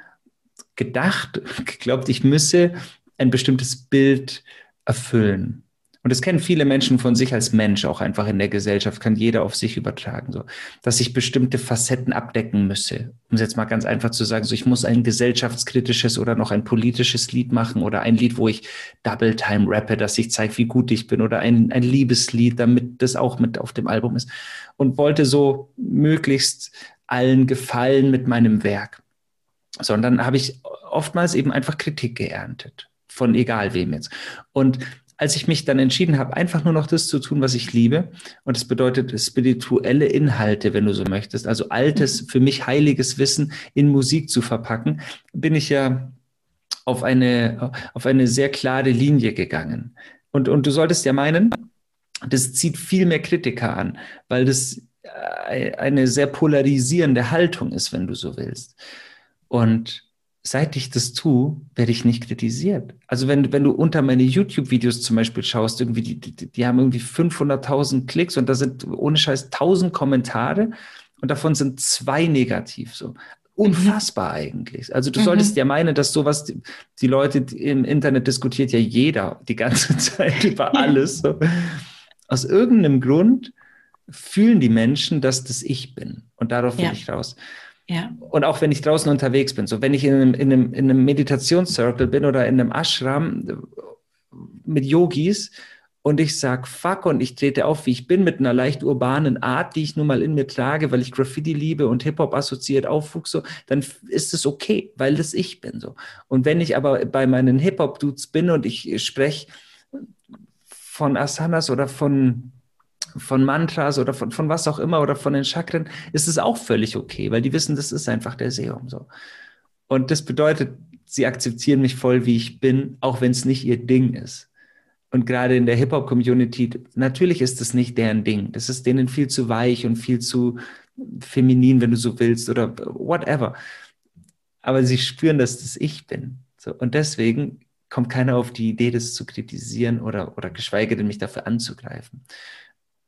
gedacht, geglaubt, ich müsse ein bestimmtes Bild erfüllen. Und das kennen viele Menschen von sich als Mensch, auch einfach in der Gesellschaft, kann jeder auf sich übertragen, so, dass ich bestimmte Facetten abdecken müsse. Um es jetzt mal ganz einfach zu sagen, so, ich muss ein gesellschaftskritisches oder noch ein politisches Lied machen oder ein Lied, wo ich Double Time rappe, dass ich zeige, wie gut ich bin, oder ein, ein Liebeslied, damit das auch mit auf dem Album ist. Und wollte so möglichst allen gefallen mit meinem Werk. So, und dann habe ich oftmals eben einfach Kritik geerntet, von egal wem jetzt. Und als ich mich dann entschieden habe, einfach nur noch das zu tun, was ich liebe. Und das bedeutet spirituelle Inhalte, wenn du so möchtest. Also altes, für mich heiliges Wissen in Musik zu verpacken, bin ich ja auf eine, auf eine sehr klare Linie gegangen. Und, und du solltest ja meinen, das zieht viel mehr Kritiker an, weil das eine sehr polarisierende Haltung ist, wenn du so willst. Und seit ich das tue, werde ich nicht kritisiert. Also wenn, wenn du unter meine YouTube-Videos zum Beispiel schaust, irgendwie die, die, die haben irgendwie fünfhunderttausend Klicks und da sind ohne Scheiß tausend Kommentare und davon sind zwei negativ. So. Unfassbar eigentlich. Also du solltest mhm. ja meinen, dass sowas, die, die Leute im Internet diskutiert ja jeder die ganze Zeit über alles. So. Aus irgendeinem Grund fühlen die Menschen, dass das ich bin. Und darauf will ja. ich raus. Ja. Und auch wenn ich draußen unterwegs bin, so wenn ich in einem, in einem, in einem Meditationscircle bin oder in einem Ashram mit Yogis und ich sage fuck und ich trete auf, wie ich bin, mit einer leicht urbanen Art, die ich nun mal in mir trage, weil ich Graffiti liebe und Hip-Hop assoziiert aufwuchs, so, dann ist es okay, weil das ich bin. So. Und wenn ich aber bei meinen Hip-Hop-Dudes bin und ich spreche von Asanas oder von von Mantras oder von, von was auch immer oder von den Chakren, ist es auch völlig okay, weil die wissen, das ist einfach der Seom. So. Und das bedeutet, sie akzeptieren mich voll, wie ich bin, auch wenn es nicht ihr Ding ist. Und gerade in der Hip-Hop-Community, natürlich ist das nicht deren Ding. Das ist denen viel zu weich und viel zu feminin, wenn du so willst oder whatever. Aber sie spüren, dass das ich bin. So. Und deswegen kommt keiner auf die Idee, das zu kritisieren oder, oder geschweige denn mich dafür anzugreifen.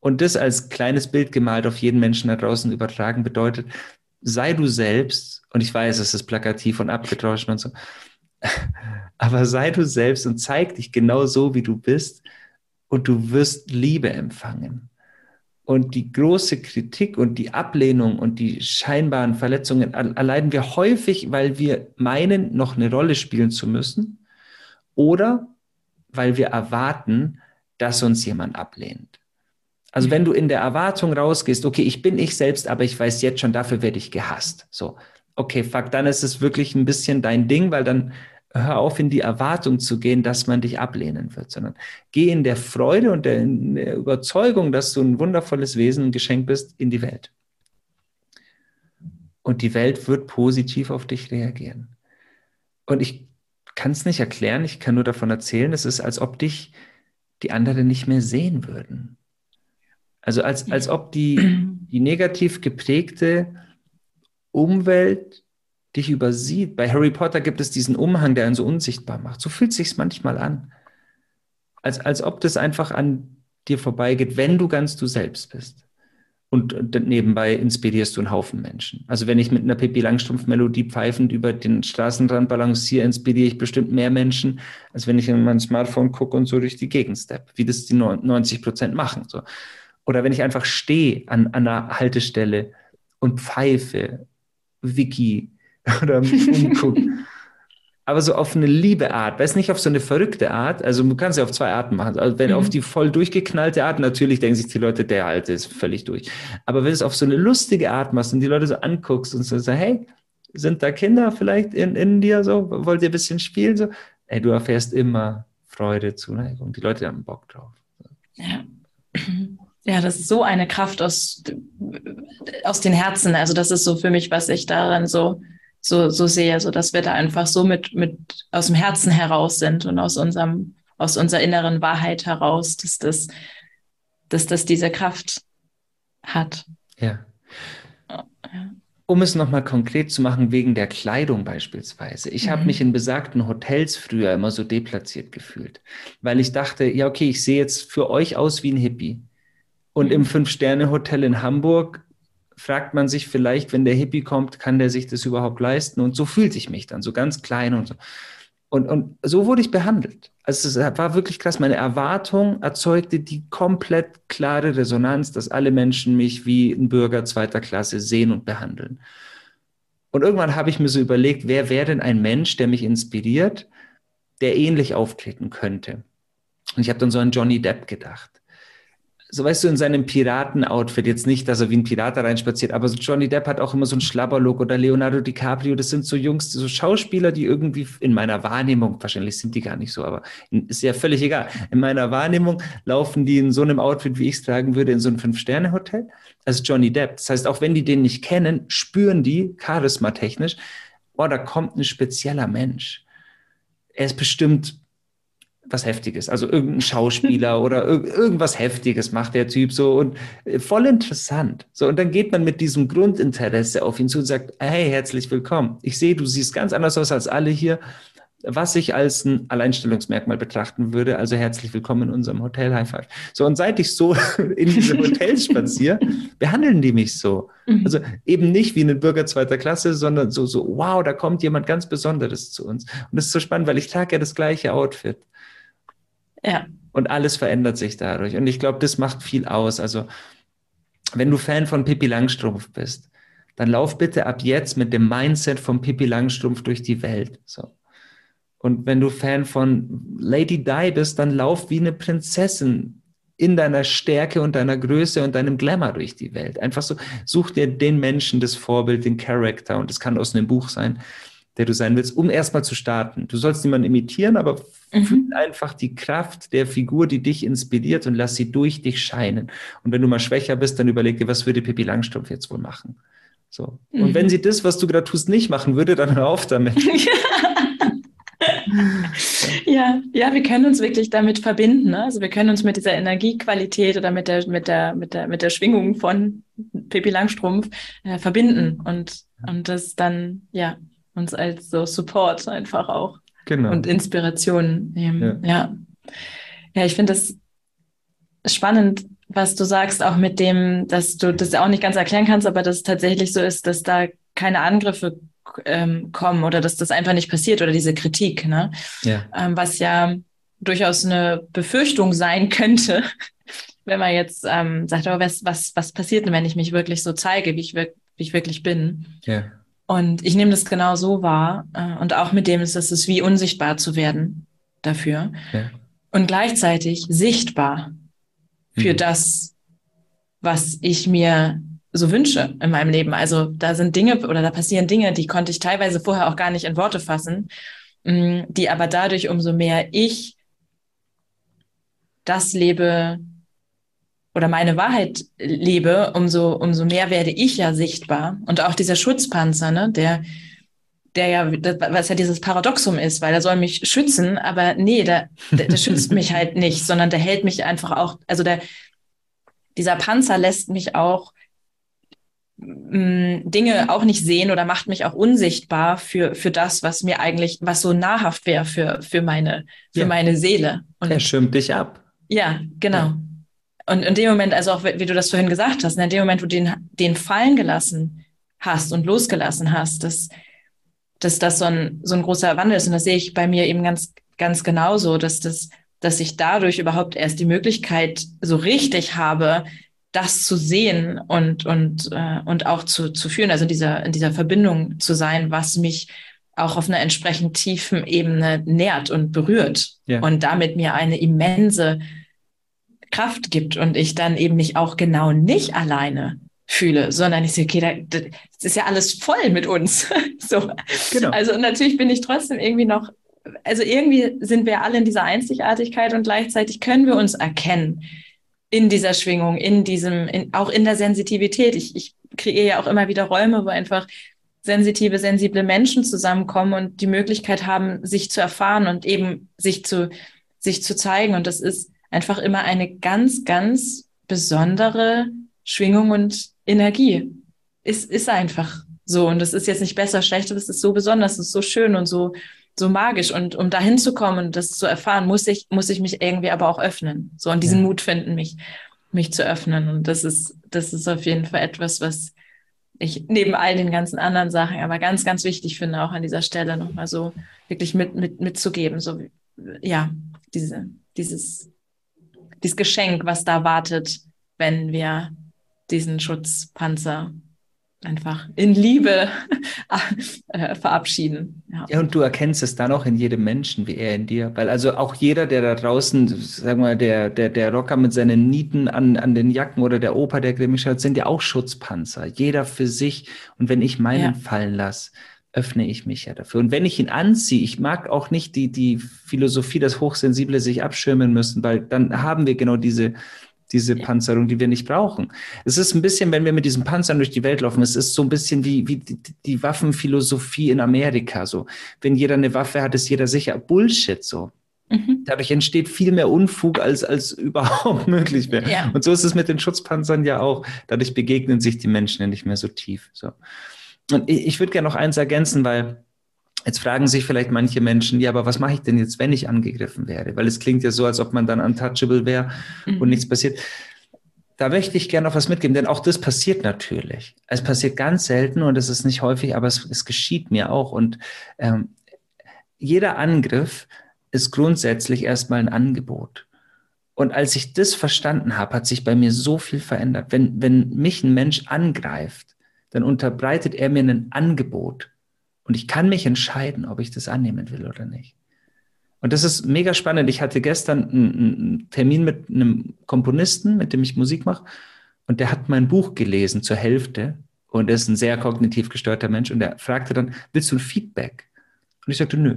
Und das als kleines Bild gemalt auf jeden Menschen da draußen übertragen bedeutet, sei du selbst, und ich weiß, es ist plakativ und abgetauscht und so, aber sei du selbst und zeig dich genau so, wie du bist und du wirst Liebe empfangen. Und die große Kritik und die Ablehnung und die scheinbaren Verletzungen erleiden wir häufig, weil wir meinen, noch eine Rolle spielen zu müssen oder weil wir erwarten, dass uns jemand ablehnt. Also wenn du in der Erwartung rausgehst, okay, ich bin ich selbst, aber ich weiß jetzt schon, dafür werde ich gehasst. So, okay, fuck, dann ist es wirklich ein bisschen dein Ding, weil dann hör auf, in die Erwartung zu gehen, dass man dich ablehnen wird, sondern geh in der Freude und der, in der Überzeugung, dass du ein wundervolles Wesen und Geschenk bist, in die Welt. Und die Welt wird positiv auf dich reagieren. Und ich kann es nicht erklären, ich kann nur davon erzählen, es ist, als ob dich die anderen nicht mehr sehen würden. Also als, als ob die, die negativ geprägte Umwelt dich übersieht. Bei Harry Potter gibt es diesen Umhang, der einen so unsichtbar macht. So fühlt es sich manchmal an. Als, als ob das einfach an dir vorbeigeht, wenn du ganz du selbst bist. Und, und nebenbei inspirierst du einen Haufen Menschen. Also wenn ich mit einer Pippi Langstrumpf-Melodie pfeifend über den Straßenrand balanciere, inspiriere ich bestimmt mehr Menschen, als wenn ich in mein Smartphone gucke und so durch die Gegend steppe, wie das die neunzig Prozent machen. So. Oder wenn ich einfach stehe an, an einer Haltestelle und pfeife, Wiki oder mich umgucke. Aber so auf eine liebe Art, weiß nicht, auf so eine verrückte Art. Also du kannst ja auf zwei Arten machen. Also wenn mhm. auf die voll durchgeknallte Art, natürlich denken sich die Leute, der Alte ist völlig durch. Aber wenn du es auf so eine lustige Art machst und die Leute so anguckst und so sagst, hey, sind da Kinder vielleicht in, in dir so? Wollt ihr ein bisschen spielen? So? Ey, du erfährst immer Freude, Zuneigung. Die Leute haben Bock drauf. Ja. Ja, das ist so eine Kraft aus, aus den Herzen. Also das ist so für mich, was ich daran so, so, so sehe, so dass wir da einfach so mit, mit aus dem Herzen heraus sind und aus unserem, aus unserer inneren Wahrheit heraus, dass das, dass das diese Kraft hat. Ja. Ja. Um es nochmal konkret zu machen, wegen der Kleidung beispielsweise. Ich mhm. habe mich in besagten Hotels früher immer so deplatziert gefühlt, weil ich dachte, ja okay, ich sehe jetzt für euch aus wie ein Hippie. Und im Fünf-Sterne-Hotel in Hamburg fragt man sich vielleicht, wenn der Hippie kommt, kann der sich das überhaupt leisten? Und so fühlte ich mich dann, so ganz klein und so. Und, und so wurde ich behandelt. Also es war wirklich krass. Meine Erwartung erzeugte die komplett klare Resonanz, dass alle Menschen mich wie ein Bürger zweiter Klasse sehen und behandeln. Und irgendwann habe ich mir so überlegt, wer wäre denn ein Mensch, der mich inspiriert, der ähnlich auftreten könnte? Und ich habe dann so an Johnny Depp gedacht. so weißt du, in seinem Piraten-Outfit, jetzt nicht, dass er wie ein Pirat da reinspaziert, aber so Johnny Depp hat auch immer so einen Schlabberlook oder Leonardo DiCaprio, das sind so Jungs, so Schauspieler, die irgendwie in meiner Wahrnehmung, wahrscheinlich sind die gar nicht so, aber ist ja völlig egal, in meiner Wahrnehmung laufen die in so einem Outfit, wie ich es tragen würde, in so einem Fünf-Sterne-Hotel, als Johnny Depp. Das heißt, auch wenn die den nicht kennen, spüren die charismatechnisch, oh, da kommt ein spezieller Mensch. Er ist bestimmt was Heftiges, also irgendein Schauspieler oder ir- irgendwas Heftiges macht der Typ so und voll interessant. So, und dann geht man mit diesem Grundinteresse auf ihn zu und sagt, hey, herzlich willkommen. Ich sehe, du siehst ganz anders aus als alle hier, was ich als ein Alleinstellungsmerkmal betrachten würde. Also herzlich willkommen in unserem Hotel, High Five. So, und seit ich so in diese Hotels spaziere, behandeln die mich so. Also eben nicht wie einen Bürger zweiter Klasse, sondern so, so, wow, da kommt jemand ganz Besonderes zu uns. Und das ist so spannend, weil ich trage ja das gleiche Outfit. Ja. Und alles verändert sich dadurch. Und ich glaube, das macht viel aus. Also, wenn du Fan von Pippi Langstrumpf bist, dann lauf bitte ab jetzt mit dem Mindset von Pippi Langstrumpf durch die Welt. So. Und wenn du Fan von Lady Di bist, dann lauf wie eine Prinzessin in deiner Stärke und deiner Größe und deinem Glamour durch die Welt. Einfach so, such dir den Menschen, das Vorbild, den Charakter. Und das kann aus einem Buch sein, der du sein willst, um erstmal zu starten. Du sollst niemanden imitieren, aber mhm. fühl einfach die Kraft der Figur, die dich inspiriert und lass sie durch dich scheinen. Und wenn du mal schwächer bist, dann überleg dir, was würde Pippi Langstrumpf jetzt wohl machen? So. Mhm. Und wenn sie das, was du gerade tust, nicht machen würde, dann hör auf damit. Ja, ja, wir können uns wirklich damit verbinden. Ne? Also wir können uns mit dieser Energiequalität oder mit der, mit der, mit der, mit der Schwingung von Pippi Langstrumpf äh, verbinden und, und das dann, ja, uns als so Support einfach auch genau. und Inspiration nehmen. Ja, ja. Ja, ich finde das spannend, was du sagst, auch mit dem, dass du das auch nicht ganz erklären kannst, aber dass es tatsächlich so ist, dass da keine Angriffe ähm, kommen oder dass das einfach nicht passiert oder diese Kritik, ne? Ja. Ähm, was ja durchaus eine Befürchtung sein könnte, wenn man jetzt ähm, sagt, oh, was, was, was passiert denn, wenn ich mich wirklich so zeige, wie ich, wirk- wie ich wirklich bin? Ja. Und ich nehme das genau so wahr. Und auch mit dem ist es wie unsichtbar zu werden dafür. Ja. Und gleichzeitig sichtbar für mhm. das, was ich mir so wünsche in meinem Leben. Also da sind Dinge oder da passieren Dinge, die konnte ich teilweise vorher auch gar nicht in Worte fassen, die aber dadurch umso mehr ich das lebe oder meine Wahrheit lebe, umso, umso mehr werde ich ja sichtbar. Und auch dieser Schutzpanzer, ne, der, der ja, das, was ja dieses Paradoxum ist, weil er soll mich schützen, aber nee, der, der, der schützt mich halt nicht, sondern der hält mich einfach auch, also der, dieser Panzer lässt mich auch mh, Dinge auch nicht sehen oder macht mich auch unsichtbar für, für das, was mir eigentlich, was so nahrhaft wäre für, für meine, für ja. meine Seele. Und er schirmt dich ab. Ja, genau. Ja. Und in dem Moment, also auch wie du das vorhin gesagt hast, in dem Moment, wo du den, den fallen gelassen hast und losgelassen hast, dass, dass das so ein, so ein großer Wandel ist. Und das sehe ich bei mir eben ganz, ganz genauso, dass, das, dass ich dadurch überhaupt erst die Möglichkeit so richtig habe, das zu sehen und, und, äh, und auch zu, zu fühlen, also in dieser, in dieser Verbindung zu sein, was mich auch auf einer entsprechend tiefen Ebene nährt und berührt. Ja. Und damit mir eine immense Kraft gibt und ich dann eben mich auch genau nicht alleine fühle, sondern ich sehe, okay, da, das ist ja alles voll mit uns. So. Genau. Also natürlich bin ich trotzdem irgendwie noch, also irgendwie sind wir alle in dieser Einzigartigkeit und gleichzeitig können wir uns erkennen in dieser Schwingung, in diesem, in, auch in der Sensitivität. Ich, ich kreiere ja auch immer wieder Räume, wo einfach sensitive, sensible Menschen zusammenkommen und die Möglichkeit haben, sich zu erfahren und eben sich zu, sich zu zeigen. Und das ist einfach immer eine ganz, ganz besondere Schwingung und Energie. Es ist einfach so. Und das ist jetzt nicht besser, schlechter, das ist so besonders, das ist so schön und so, so magisch. Und um da hinzukommen und das zu erfahren, muss ich, muss ich mich irgendwie aber auch öffnen. So, und diesen ja. Mut finden, mich, mich zu öffnen. Und das ist, das ist auf jeden Fall etwas, was ich neben all den ganzen anderen Sachen aber ganz, ganz wichtig finde, auch an dieser Stelle nochmal so wirklich mit, mit, mitzugeben. So, ja, diese, dieses, dieses Geschenk, was da wartet, wenn wir diesen Schutzpanzer einfach in Liebe äh, verabschieden. Ja. Ja, und du erkennst es dann auch in jedem Menschen, wie er in dir. Weil also auch jeder, der da draußen, sagen wir, der, der, der Rocker mit seinen Nieten an, an den Jacken oder der Opa, der grimmig hat, sind ja auch Schutzpanzer. Jeder für sich. Und wenn ich meinen ja. fallen lasse, öffne ich mich ja dafür. Und wenn ich ihn anziehe, ich mag auch nicht die, die Philosophie, dass Hochsensible sich abschirmen müssen, weil dann haben wir genau diese... diese Panzerung, die wir nicht brauchen. Es ist ein bisschen, wenn wir mit diesen Panzern durch die Welt laufen, es ist so ein bisschen wie, wie die, die Waffenphilosophie in Amerika. So, wenn jeder eine Waffe hat, ist jeder sicher. Bullshit so. Mhm. Dadurch entsteht viel mehr Unfug, als, als überhaupt möglich wäre. Ja. Und so ist es mit den Schutzpanzern ja auch. Dadurch begegnen sich die Menschen nicht mehr so tief. So. Und ich, ich würde gerne noch eins ergänzen, weil jetzt fragen sich vielleicht manche Menschen, ja, aber was mache ich denn jetzt, wenn ich angegriffen werde? Weil es klingt ja so, als ob man dann untouchable wäre mhm. und nichts passiert. Da möchte ich gerne noch was mitgeben, denn auch das passiert natürlich. Es passiert ganz selten und es ist nicht häufig, aber es, es geschieht mir auch. Und ähm, jeder Angriff ist grundsätzlich erstmal ein Angebot. Und als ich das verstanden habe, hat sich bei mir so viel verändert. Wenn, wenn mich ein Mensch angreift, dann unterbreitet er mir ein Angebot. Und ich kann mich entscheiden, ob ich das annehmen will oder nicht. Und das ist mega spannend. Ich hatte gestern einen Termin mit einem Komponisten, mit dem ich Musik mache. Und der hat mein Buch gelesen zur Hälfte. Und er ist ein sehr kognitiv gestörter Mensch. Und der fragte dann, willst du ein Feedback? Und ich sagte, nö.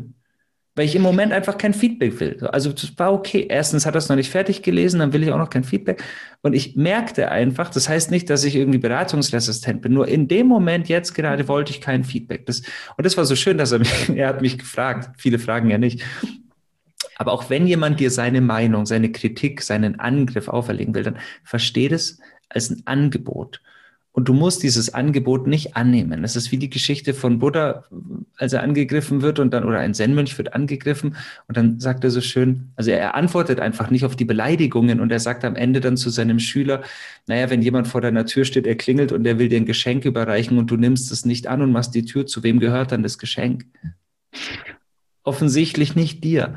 Weil ich im Moment einfach kein Feedback will. Also das war okay. Erstens hat er es noch nicht fertig gelesen, dann will ich auch noch kein Feedback. Und ich merkte einfach, das heißt nicht, dass ich irgendwie beratungsresistent bin, nur in dem Moment jetzt gerade wollte ich kein Feedback. Das, und das war so schön, dass er mich, er hat mich gefragt, viele fragen ja nicht. Aber auch wenn jemand dir seine Meinung, seine Kritik, seinen Angriff auferlegen will, dann versteh das als ein Angebot. Und du musst dieses Angebot nicht annehmen. Das ist wie die Geschichte von Buddha, als er angegriffen wird und dann, oder ein Zen-Mönch wird angegriffen und dann sagt er so schön, also er antwortet einfach nicht auf die Beleidigungen und er sagt am Ende dann zu seinem Schüler, naja, wenn jemand vor deiner Tür steht, er klingelt und er will dir ein Geschenk überreichen und du nimmst es nicht an und machst die Tür zu, wem gehört dann das Geschenk? Offensichtlich nicht dir.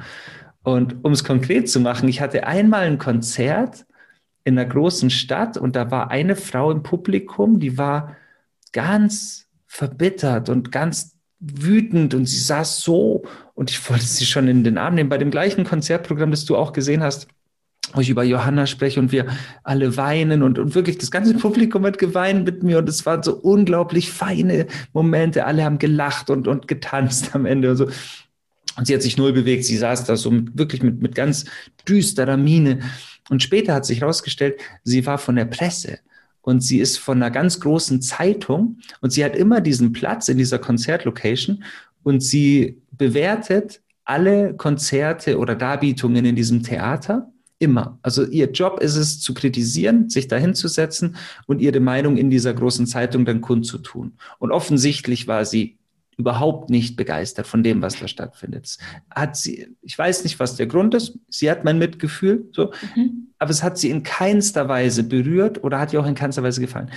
Und um es konkret zu machen, ich hatte einmal ein Konzert in einer großen Stadt und da war eine Frau im Publikum, die war ganz verbittert und ganz wütend und sie saß so und ich wollte sie schon in den Arm nehmen. Bei dem gleichen Konzertprogramm, das du auch gesehen hast, wo ich über Johanna spreche und wir alle weinen und, und wirklich das ganze Publikum hat geweint mit mir und es waren so unglaublich feine Momente. Alle haben gelacht und, und getanzt am Ende und so. Und sie hat sich null bewegt, sie saß da so mit, wirklich mit, mit ganz düsterer Miene. Und später hat sich herausgestellt, sie war von der Presse und sie ist von einer ganz großen Zeitung und sie hat immer diesen Platz in dieser Konzertlocation und sie bewertet alle Konzerte oder Darbietungen in diesem Theater immer. Also ihr Job ist es zu kritisieren, sich dahin zu setzen und ihre Meinung in dieser großen Zeitung dann kundzutun. Und offensichtlich war sie überhaupt nicht begeistert von dem, was da stattfindet. Hat sie, ich weiß nicht, was der Grund ist. Sie hat mein Mitgefühl, so, mhm. aber es hat sie in keinster Weise berührt oder hat ihr auch in keinster Weise gefallen.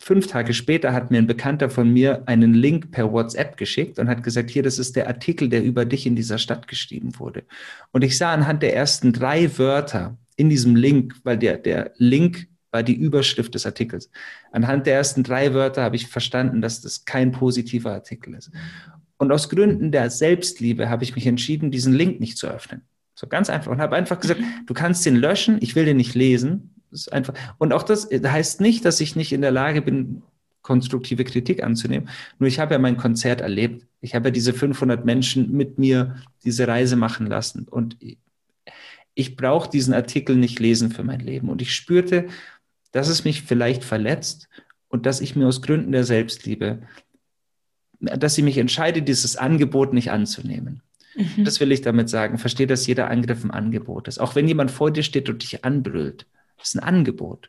Fünf Tage später hat mir ein Bekannter von mir einen Link per WhatsApp geschickt und hat gesagt, hier, das ist der Artikel, der über dich in dieser Stadt geschrieben wurde. Und ich sah anhand der ersten drei Wörter in diesem Link, weil der, der Link war die Überschrift des Artikels. Anhand der ersten drei Wörter habe ich verstanden, dass das kein positiver Artikel ist. Und aus Gründen der Selbstliebe habe ich mich entschieden, diesen Link nicht zu öffnen. So ganz einfach. Und habe einfach gesagt, du kannst den löschen, ich will den nicht lesen. Das ist einfach. Und auch das heißt nicht, dass ich nicht in der Lage bin, konstruktive Kritik anzunehmen. Nur ich habe ja mein Konzert erlebt. Ich habe ja diese fünfhundert Menschen mit mir diese Reise machen lassen. Und ich brauche diesen Artikel nicht lesen für mein Leben. Und ich spürte, dass es mich vielleicht verletzt und dass ich mir aus Gründen der Selbstliebe, dass ich mich entscheide, dieses Angebot nicht anzunehmen. Mhm. Das will ich damit sagen. Verstehe, dass jeder Angriff ein Angebot ist. Auch wenn jemand vor dir steht und dich anbrüllt, ist ein Angebot.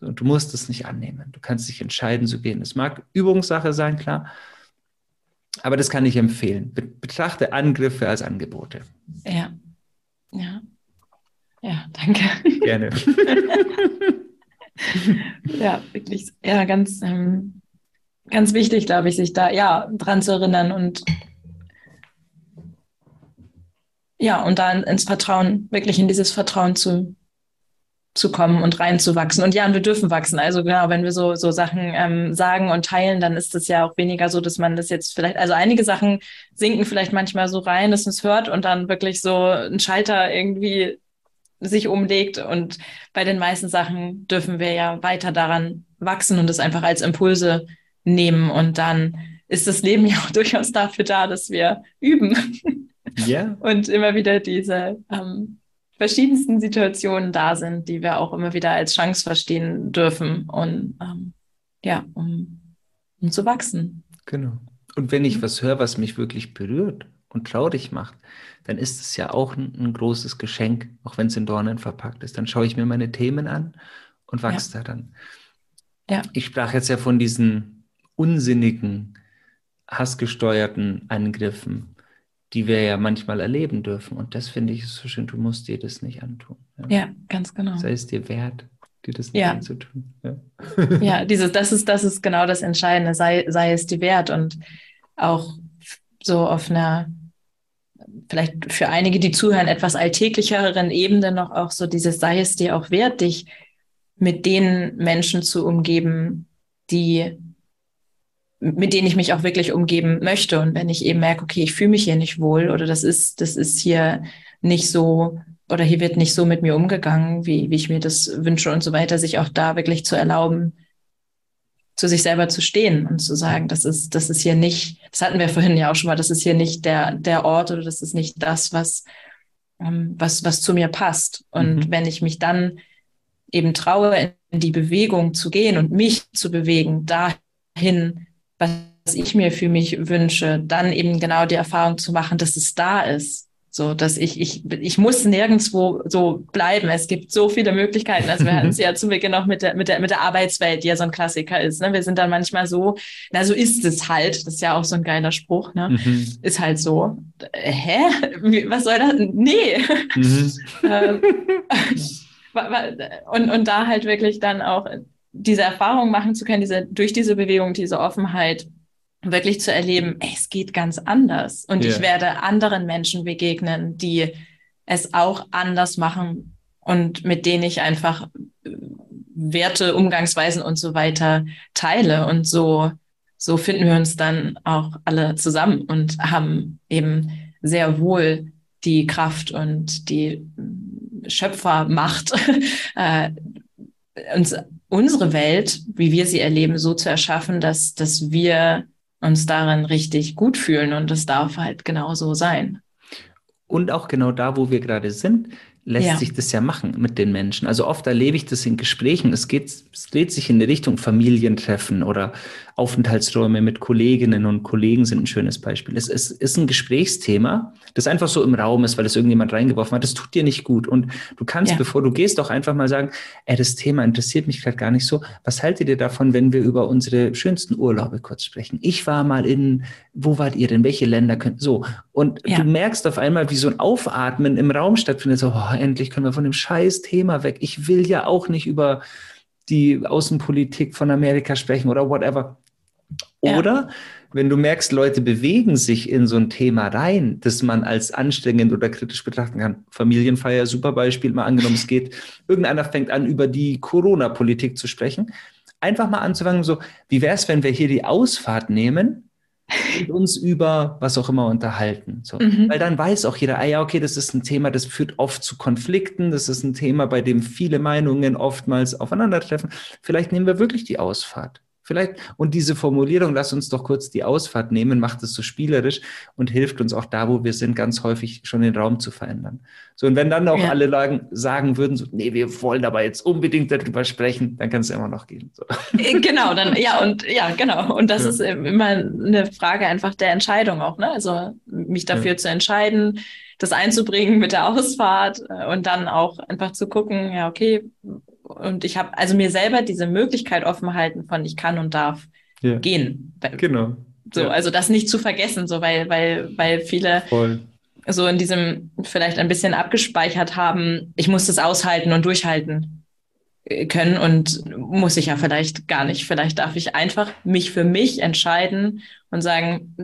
Und du musst es nicht annehmen. Du kannst dich entscheiden zu gehen. Es mag Übungssache sein, klar. Aber das kann ich empfehlen. Be- betrachte Angriffe als Angebote. Ja, ja. Ja, danke. Gerne. Ja, wirklich, ja, ganz, ähm, ganz wichtig, glaube ich, sich da ja dran zu erinnern und ja, und da ins Vertrauen, wirklich in dieses Vertrauen zu, zu kommen und reinzuwachsen. Und ja, und wir dürfen wachsen. Also genau, wenn wir so so Sachen ähm, sagen und teilen, dann ist es ja auch weniger so, dass man das jetzt vielleicht, also einige Sachen sinken vielleicht manchmal so rein, dass man es hört und dann wirklich so ein Schalter irgendwie sich umlegt. Und bei den meisten Sachen dürfen wir ja weiter daran wachsen und das einfach als Impulse nehmen. Und dann ist das Leben ja auch durchaus dafür da, dass wir üben. Yeah. Und immer wieder diese ähm, verschiedensten Situationen da sind, die wir auch immer wieder als Chance verstehen dürfen und ähm, ja, um, um zu wachsen. Genau. Und wenn ich was höre, was mich wirklich berührt und traurig macht, dann ist es ja auch ein, ein großes Geschenk, auch wenn es in Dornen verpackt ist. Dann schaue ich mir meine Themen an und wachse ja. daran. Ja. Ich sprach jetzt ja von diesen unsinnigen, hassgesteuerten Angriffen, die wir ja manchmal erleben dürfen. Und das finde ich so schön, du musst dir das nicht antun. Ja, ja, ganz genau. Sei es dir wert, dir das nicht anzutun. Ja, ja. ja dieses, das, ist, das ist genau das Entscheidende, sei, sei es dir wert. Und auch so auf einer, vielleicht für einige, die zuhören, etwas alltäglicheren Ebene noch auch so dieses, sei es dir auch wert, dich mit den Menschen zu umgeben, die... mit denen ich mich auch wirklich umgeben möchte. Und wenn ich eben merke, okay, ich fühle mich hier nicht wohl oder das ist, das ist hier nicht so oder hier wird nicht so mit mir umgegangen, wie, wie ich mir das wünsche und so weiter, sich auch da wirklich zu erlauben, zu sich selber zu stehen und zu sagen, das ist, das ist hier nicht, das hatten wir vorhin ja auch schon mal, das ist hier nicht der, der Ort oder das ist nicht das, was, ähm, was, was zu mir passt. Und mhm. wenn ich mich dann eben traue, in die Bewegung zu gehen und mich zu bewegen, dahin, was ich mir für mich wünsche, dann eben genau die Erfahrung zu machen, dass es da ist, so dass ich ich ich muss nirgendwo so bleiben. Es gibt so viele Möglichkeiten. Also wir hatten es ja zu Beginn noch mit der mit der mit der Arbeitswelt, die ja so ein Klassiker ist. Ne? Wir sind dann manchmal so, na so ist es halt. Das ist ja auch so ein geiler Spruch. Ne? Mhm. Ist halt so. Hä? Was soll das? Nee. Mhm. und und da halt wirklich dann auch diese Erfahrung machen zu können, diese durch diese Bewegung, diese Offenheit wirklich zu erleben, ey, es geht ganz anders. Und yeah. ich werde anderen Menschen begegnen, die es auch anders machen und mit denen ich einfach Werte, Umgangsweisen und so weiter teile. Und so, so finden wir uns dann auch alle zusammen und haben eben sehr wohl die Kraft und die Schöpfermacht, äh, uns unsere Welt, wie wir sie erleben, so zu erschaffen, dass, dass wir uns darin richtig gut fühlen. Und das darf halt genau so sein. Und auch genau da, wo wir gerade sind, lässt ja. sich das ja machen mit den Menschen. Also oft erlebe ich das in Gesprächen. Es geht, es dreht sich in die Richtung Familientreffen oder Aufenthaltsräume mit Kolleginnen und Kollegen sind ein schönes Beispiel. Es, es ist ein Gesprächsthema, das einfach so im Raum ist, weil es irgendjemand reingeworfen hat. Das tut dir nicht gut. Und du kannst, ja. bevor du gehst, auch einfach mal sagen, ey, das Thema interessiert mich gerade gar nicht so. Was haltet ihr davon, wenn wir über unsere schönsten Urlaube kurz sprechen? Ich war mal in, wo wart ihr denn? Welche Länder könnt, so. Und ja. du merkst auf einmal, wie so ein Aufatmen im Raum stattfindet. So, oh, endlich können wir von dem scheiß Thema weg. Ich will ja auch nicht über die Außenpolitik von Amerika sprechen oder whatever. Oder ja. wenn du merkst, Leute bewegen sich in so ein Thema rein, das man als anstrengend oder kritisch betrachten kann. Familienfeier, super Beispiel, mal angenommen, es geht, irgendeiner fängt an, über die Corona-Politik zu sprechen. Einfach mal anzufangen, so, wie wäre es, wenn wir hier die Ausfahrt nehmen und uns über was auch immer unterhalten. So. Mhm. Weil dann weiß auch jeder, ah ja, okay, das ist ein Thema, das führt oft zu Konflikten, das ist ein Thema, bei dem viele Meinungen oftmals aufeinandertreffen. Vielleicht nehmen wir wirklich die Ausfahrt. Vielleicht, und diese Formulierung, lass uns doch kurz die Ausfahrt nehmen, macht es so spielerisch und hilft uns auch da, wo wir sind, ganz häufig schon den Raum zu verändern. So, und wenn dann auch ja. alle sagen, sagen würden, so, nee, wir wollen aber jetzt unbedingt darüber sprechen, dann kann es immer noch gehen. So. Genau, dann, ja, und, ja, genau. Und das ja. ist immer eine Frage einfach der Entscheidung auch, ne? Also, mich dafür ja. zu entscheiden, das einzubringen mit der Ausfahrt und dann auch einfach zu gucken, ja, okay, und ich habe also mir selber diese Möglichkeit offen halten von ich kann und darf yeah. gehen. Genau. So, yeah. Also das nicht zu vergessen, so weil, weil, weil viele Voll. so in diesem vielleicht ein bisschen abgespeichert haben, ich muss das aushalten und durchhalten können und muss ich ja vielleicht gar nicht. Vielleicht darf ich einfach mich für mich entscheiden und sagen,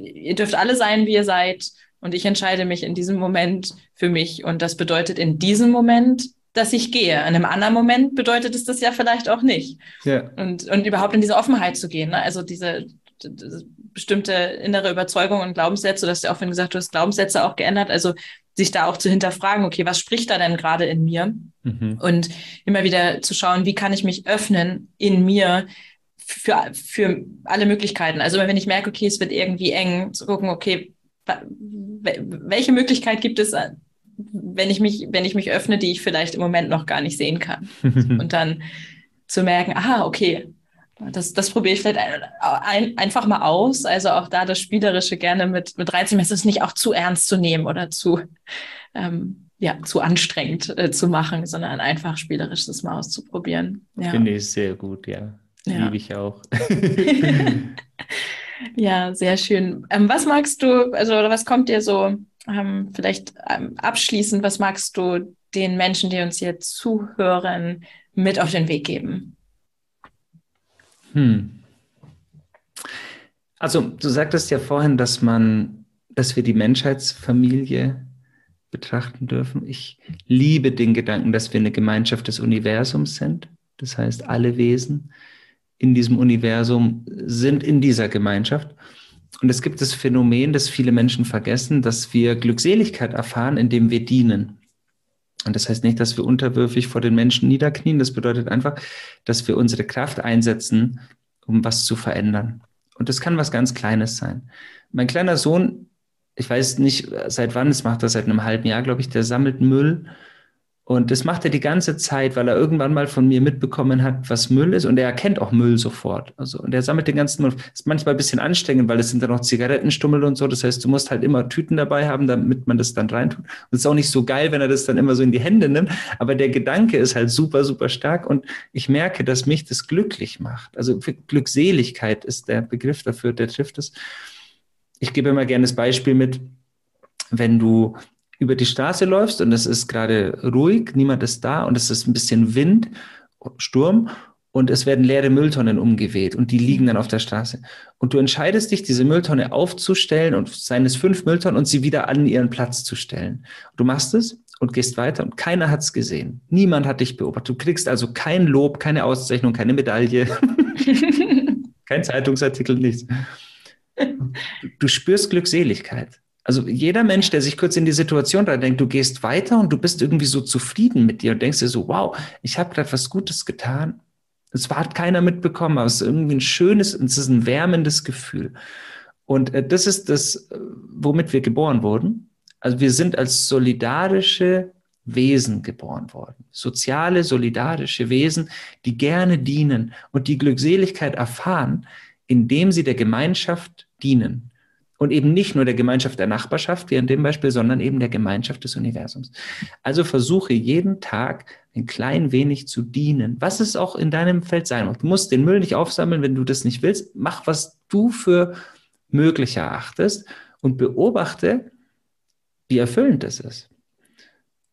ihr dürft alle sein, wie ihr seid und ich entscheide mich in diesem Moment für mich und das bedeutet in diesem Moment dass ich gehe. In einem anderen Moment bedeutet es das ja vielleicht auch nicht. Yeah. Und, und überhaupt in diese Offenheit zu gehen, ne? Also diese, diese bestimmte innere Überzeugung und Glaubenssätze, du hast ja auch vorhin gesagt, du hast Glaubenssätze auch geändert, also sich da auch zu hinterfragen, okay, was spricht da denn gerade in mir? Mhm. Und immer wieder zu schauen, wie kann ich mich öffnen in mir für, für alle Möglichkeiten. Also wenn ich merke, okay, es wird irgendwie eng, zu gucken, okay, welche Möglichkeit gibt es, wenn ich mich, wenn ich mich öffne, die ich vielleicht im Moment noch gar nicht sehen kann. Und dann zu merken, aha, okay, das, das probiere ich vielleicht ein, ein, einfach mal aus. Also auch da das Spielerische gerne mit, mit reinzunehmen, es ist nicht auch zu ernst zu nehmen oder zu, ähm, ja, zu anstrengend äh, zu machen, sondern einfach spielerisch das mal auszuprobieren. Ja. Finde ich sehr gut, ja. ja. Liebe ich auch. Ja, sehr schön. Ähm, was magst du, also oder was kommt dir so ähm, vielleicht ähm, abschließend, was magst du den Menschen, die uns hier zuhören, mit auf den Weg geben? Hm. Also du sagtest ja vorhin, dass man, dass wir die Menschheitsfamilie betrachten dürfen. Ich liebe den Gedanken, dass wir eine Gemeinschaft des Universums sind. Das heißt, alle Wesen in diesem Universum sind in dieser Gemeinschaft. Und es gibt das Phänomen, das viele Menschen vergessen, dass wir Glückseligkeit erfahren, indem wir dienen. Und das heißt nicht, dass wir unterwürfig vor den Menschen niederknien. Das bedeutet einfach, dass wir unsere Kraft einsetzen, um was zu verändern. Und das kann was ganz Kleines sein. Mein kleiner Sohn, ich weiß nicht, seit wann, das macht er seit einem halben Jahr, glaube ich, der sammelt Müll. Und das macht er die ganze Zeit, weil er irgendwann mal von mir mitbekommen hat, was Müll ist. Und er erkennt auch Müll sofort. Also, und er sammelt den ganzen Müll. Ist manchmal ein bisschen anstrengend, weil es sind dann noch Zigarettenstummel und so. Das heißt, du musst halt immer Tüten dabei haben, damit man das dann reintut. Und es ist auch nicht so geil, wenn er das dann immer so in die Hände nimmt. Aber der Gedanke ist halt super, super stark. Und ich merke, dass mich das glücklich macht. Also Glückseligkeit ist der Begriff dafür, der trifft es. Ich gebe immer gerne das Beispiel mit, wenn du über die Straße läufst und es ist gerade ruhig, niemand ist da und es ist ein bisschen Wind, Sturm und es werden leere Mülltonnen umgeweht und die liegen dann auf der Straße. Und du entscheidest dich, diese Mülltonne aufzustellen und seien es fünf Mülltonnen und sie wieder an ihren Platz zu stellen. Du machst es und gehst weiter und keiner hat es gesehen. Niemand hat dich beobachtet. Du kriegst also kein Lob, keine Auszeichnung, keine Medaille, kein Zeitungsartikel, nichts. Du spürst Glückseligkeit. Also jeder Mensch, der sich kurz in die Situation reindenkt, du gehst weiter und du bist irgendwie so zufrieden mit dir und denkst dir so, wow, ich habe gerade was Gutes getan. Es hat keiner mitbekommen, aber es ist irgendwie ein schönes, es ist ein wärmendes Gefühl. Und das ist das, womit wir geboren wurden. Also wir sind als solidarische Wesen geboren worden. Soziale, solidarische Wesen, die gerne dienen und die Glückseligkeit erfahren, indem sie der Gemeinschaft dienen. Und eben nicht nur der Gemeinschaft der Nachbarschaft, wie in dem Beispiel, sondern eben der Gemeinschaft des Universums. Also versuche jeden Tag ein klein wenig zu dienen, was es auch in deinem Feld sein muss. Du musst den Müll nicht aufsammeln, wenn du das nicht willst. Mach, was du für möglich erachtest und beobachte, wie erfüllend das ist.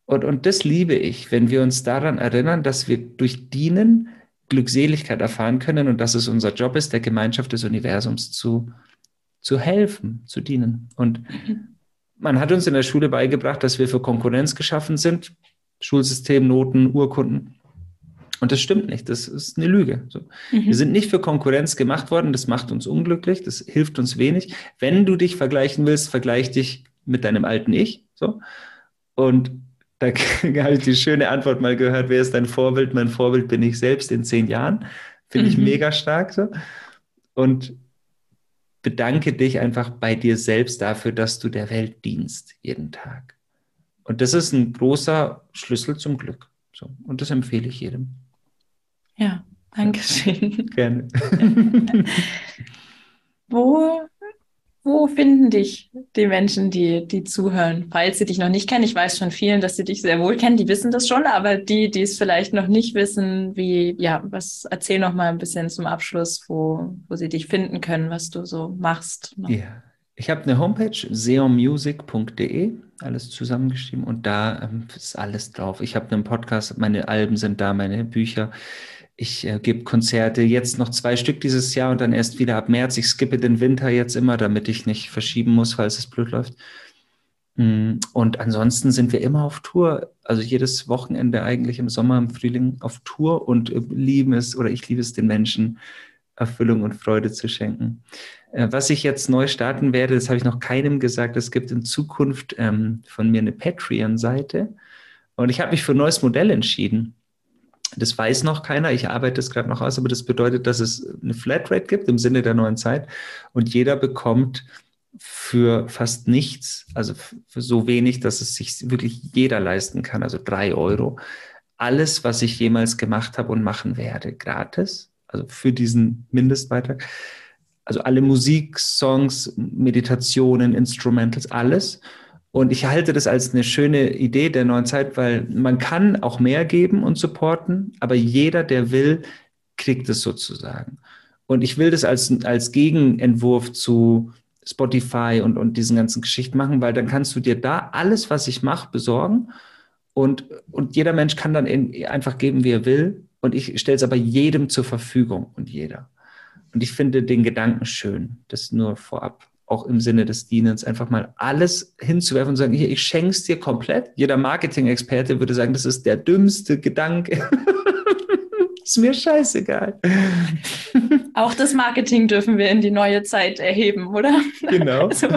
Und, und das liebe ich, wenn wir uns daran erinnern, dass wir durch Dienen Glückseligkeit erfahren können und dass es unser Job ist, der Gemeinschaft des Universums zu zu helfen, zu dienen. Und man hat uns in der Schule beigebracht, dass wir für Konkurrenz geschaffen sind. Schulsystem, Noten, Urkunden. Und das stimmt nicht. Das ist eine Lüge. So. Mhm. Wir sind nicht für Konkurrenz gemacht worden. Das macht uns unglücklich. Das hilft uns wenig. Wenn du dich vergleichen willst, vergleich dich mit deinem alten Ich. So. Und da habe ich die schöne Antwort mal gehört. Wer ist dein Vorbild? Mein Vorbild bin ich selbst in zehn Jahren. Finde ich mhm. mega stark. So. Und bedanke dich einfach bei dir selbst dafür, dass du der Welt dienst, jeden Tag. Und das ist ein großer Schlüssel zum Glück. So, und das empfehle ich jedem. Ja, danke schön. Gerne. Wo, wo finden dich die Menschen, die, die zuhören? Falls sie dich noch nicht kennen, ich weiß von vielen, dass sie dich sehr wohl kennen, die wissen das schon, aber die, die es vielleicht noch nicht wissen, wie, ja, was, erzähl noch mal ein bisschen zum Abschluss, wo, wo sie dich finden können, was du so machst. Ja, yeah. Ich habe eine Homepage, seomusic punkt de, alles zusammengeschrieben und da ähm, ist alles drauf. Ich habe einen Podcast, meine Alben sind da, meine Bücher. Ich äh, gebe Konzerte, jetzt noch zwei Stück dieses Jahr und dann erst wieder ab März. Ich skippe den Winter jetzt immer, damit ich nicht verschieben muss, falls es blöd läuft. Und ansonsten sind wir immer auf Tour, also jedes Wochenende eigentlich im Sommer, im Frühling auf Tour und lieben es, oder ich liebe es, den Menschen Erfüllung und Freude zu schenken. Was ich jetzt neu starten werde, das habe ich noch keinem gesagt, es gibt in Zukunft ähm, von mir eine Patreon-Seite und ich habe mich für ein neues Modell entschieden. Das weiß noch keiner, ich arbeite das gerade noch aus, aber das bedeutet, dass es eine Flatrate gibt im Sinne der neuen Zeit und jeder bekommt für fast nichts, also für so wenig, dass es sich wirklich jeder leisten kann, also drei Euro. Alles, was ich jemals gemacht habe und machen werde, gratis, also für diesen Mindestbeitrag. Also alle Musik, Songs, Meditationen, Instrumentals, alles. Und ich halte das als eine schöne Idee der neuen Zeit, weil man kann auch mehr geben und supporten, aber jeder, der will, kriegt es sozusagen. Und ich will das als, als Gegenentwurf zu Spotify und, und diesen ganzen Geschichten machen, weil dann kannst du dir da alles, was ich mache, besorgen und, und jeder Mensch kann dann in, einfach geben, wie er will und ich stelle es aber jedem zur Verfügung und jeder. Und ich finde den Gedanken schön, das nur vorab, auch im Sinne des Dienens, einfach mal alles hinzuwerfen und sagen, hier, ich schenke es dir komplett. Jeder Marketing-Experte würde sagen, das ist der dümmste Gedanke. Ist mir scheißegal. Auch das Marketing dürfen wir in die neue Zeit erheben, oder? Genau. Also.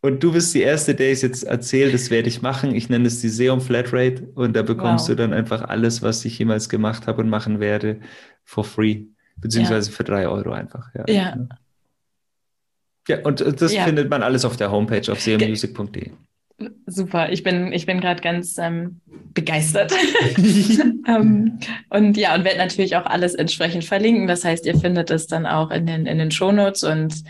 Und du bist die Erste, der ich es jetzt erzähle, das werde ich machen. Ich nenne es die Seom Flatrate und da bekommst wow. du dann einfach alles, was ich jemals gemacht habe und machen werde, for free, beziehungsweise ja. für drei Euro einfach. Ja, ja. ja und das ja. findet man alles auf der Homepage auf seomusic punkt de. Super, ich bin, ich bin gerade ganz ähm, begeistert. ähm, und ja, und werde natürlich auch alles entsprechend verlinken. Das heißt, ihr findet es dann auch in den, in den Shownotes. Und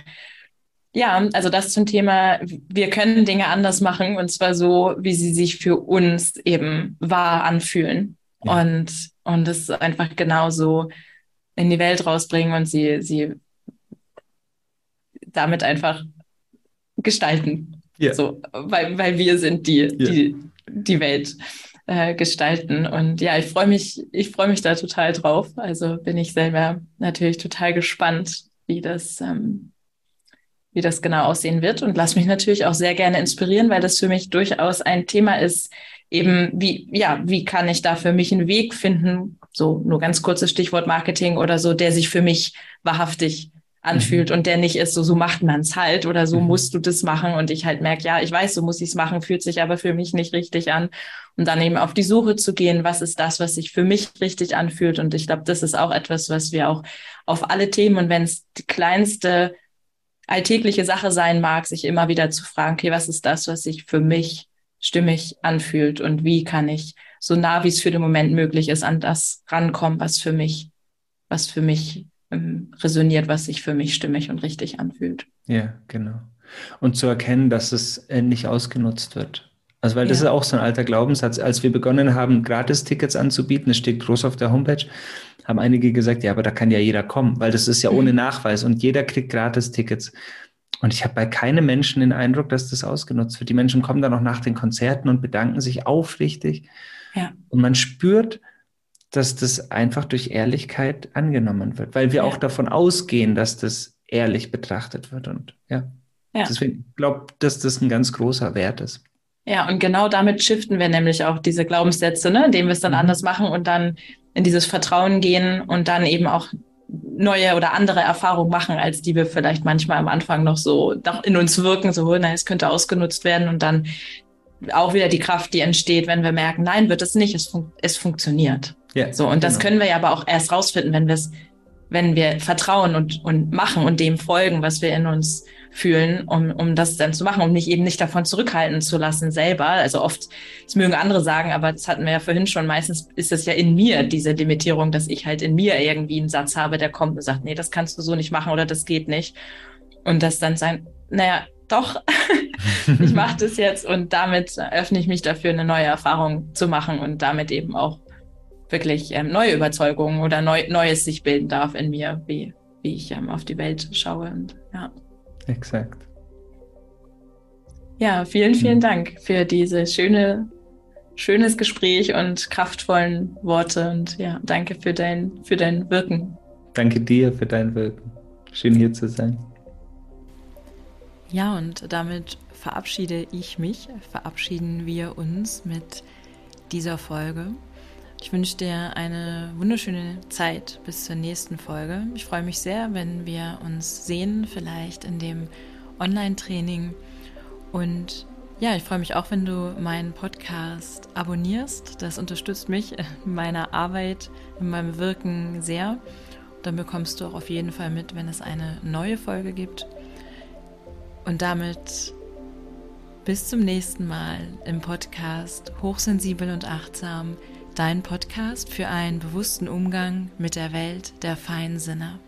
ja, also das zum Thema, wir können Dinge anders machen und zwar so, wie sie sich für uns eben wahr anfühlen. Ja. Und, und das einfach genauso in die Welt rausbringen und sie, sie damit einfach gestalten. Yeah. So, weil, weil wir sind die, yeah. die die Welt äh, gestalten. Und ja, ich freue mich, ich freue mich da total drauf. Also bin ich selber natürlich total gespannt, wie das, ähm, wie das genau aussehen wird. Und lass mich natürlich auch sehr gerne inspirieren, weil das für mich durchaus ein Thema ist, eben wie, ja, wie kann ich da für mich einen Weg finden, so nur ganz kurzes Stichwort Marketing oder so, der sich für mich wahrhaftig anfühlt und der nicht ist, so, so macht man es halt oder so musst du das machen und ich halt merke, ja, ich weiß, so muss ich es machen, fühlt sich aber für mich nicht richtig an und dann eben auf die Suche zu gehen, was ist das, was sich für mich richtig anfühlt und ich glaube, das ist auch etwas, was wir auch auf alle Themen und wenn es die kleinste alltägliche Sache sein mag, sich immer wieder zu fragen, okay, was ist das, was sich für mich stimmig anfühlt und wie kann ich so nah, wie es für den Moment möglich ist, an das rankommen, was für mich, was für mich resoniert, was sich für mich stimmig und richtig anfühlt. Ja, genau. Und zu erkennen, dass es nicht ausgenutzt wird. Also weil ja. das ist auch so ein alter Glaubenssatz. Als wir begonnen haben, Gratis-Tickets anzubieten, das steht groß auf der Homepage, haben einige gesagt, ja, aber da kann ja jeder kommen, weil das ist ja mhm. ohne Nachweis und jeder kriegt Gratis-Tickets. Und ich habe bei keinem Menschen den Eindruck, dass das ausgenutzt wird. Die Menschen kommen dann auch nach den Konzerten und bedanken sich aufrichtig. Ja. Und man spürt, dass das einfach durch Ehrlichkeit angenommen wird, weil wir ja. auch davon ausgehen, dass das ehrlich betrachtet wird. Und ja, ja. deswegen glaube ich, dass das ein ganz großer Wert ist. Ja, und genau damit shiften wir nämlich auch diese Glaubenssätze, ne? Indem wir es dann mhm. anders machen und dann in dieses Vertrauen gehen und dann eben auch neue oder andere Erfahrungen machen, als die wir vielleicht manchmal am Anfang noch so in uns wirken, so, nein, es könnte ausgenutzt werden und dann auch wieder die Kraft, die entsteht, wenn wir merken, nein, wird es nicht, es, fun- es funktioniert. Yeah, so, und genau. das können wir ja aber auch erst rausfinden, wenn wir es, wenn wir vertrauen und, und machen und dem folgen, was wir in uns fühlen, um, um das dann zu machen, um nicht eben nicht davon zurückhalten zu lassen selber. Also oft, das mögen andere sagen, aber das hatten wir ja vorhin schon, meistens ist es ja in mir, diese Limitierung, dass ich halt in mir irgendwie einen Satz habe, der kommt und sagt, nee, das kannst du so nicht machen oder das geht nicht. Und das dann sein, naja, doch, ich mache das jetzt und damit öffne ich mich dafür, eine neue Erfahrung zu machen und damit eben auch wirklich ähm, neue Überzeugungen oder neu, Neues sich bilden darf in mir, wie, wie ich ähm, auf die Welt schaue. Und, ja. Exakt. Ja, vielen, vielen mhm. Dank für dieses schöne, schönes Gespräch und kraftvollen Worte und ja, danke für dein, für dein Wirken. Danke dir für dein Wirken. Schön hier zu sein. Ja, und damit verabschiede ich mich, verabschieden wir uns mit dieser Folge. Ich wünsche dir eine wunderschöne Zeit bis zur nächsten Folge. Ich freue mich sehr, wenn wir uns sehen, vielleicht in dem Online-Training. Und ja, ich freue mich auch, wenn du meinen Podcast abonnierst. Das unterstützt mich in meiner Arbeit, in meinem Wirken sehr. Dann bekommst du auch auf jeden Fall mit, wenn es eine neue Folge gibt. Und damit bis zum nächsten Mal im Podcast Hochsensibel und Achtsam, dein Podcast für einen bewussten Umgang mit der Welt der feinen Sinne.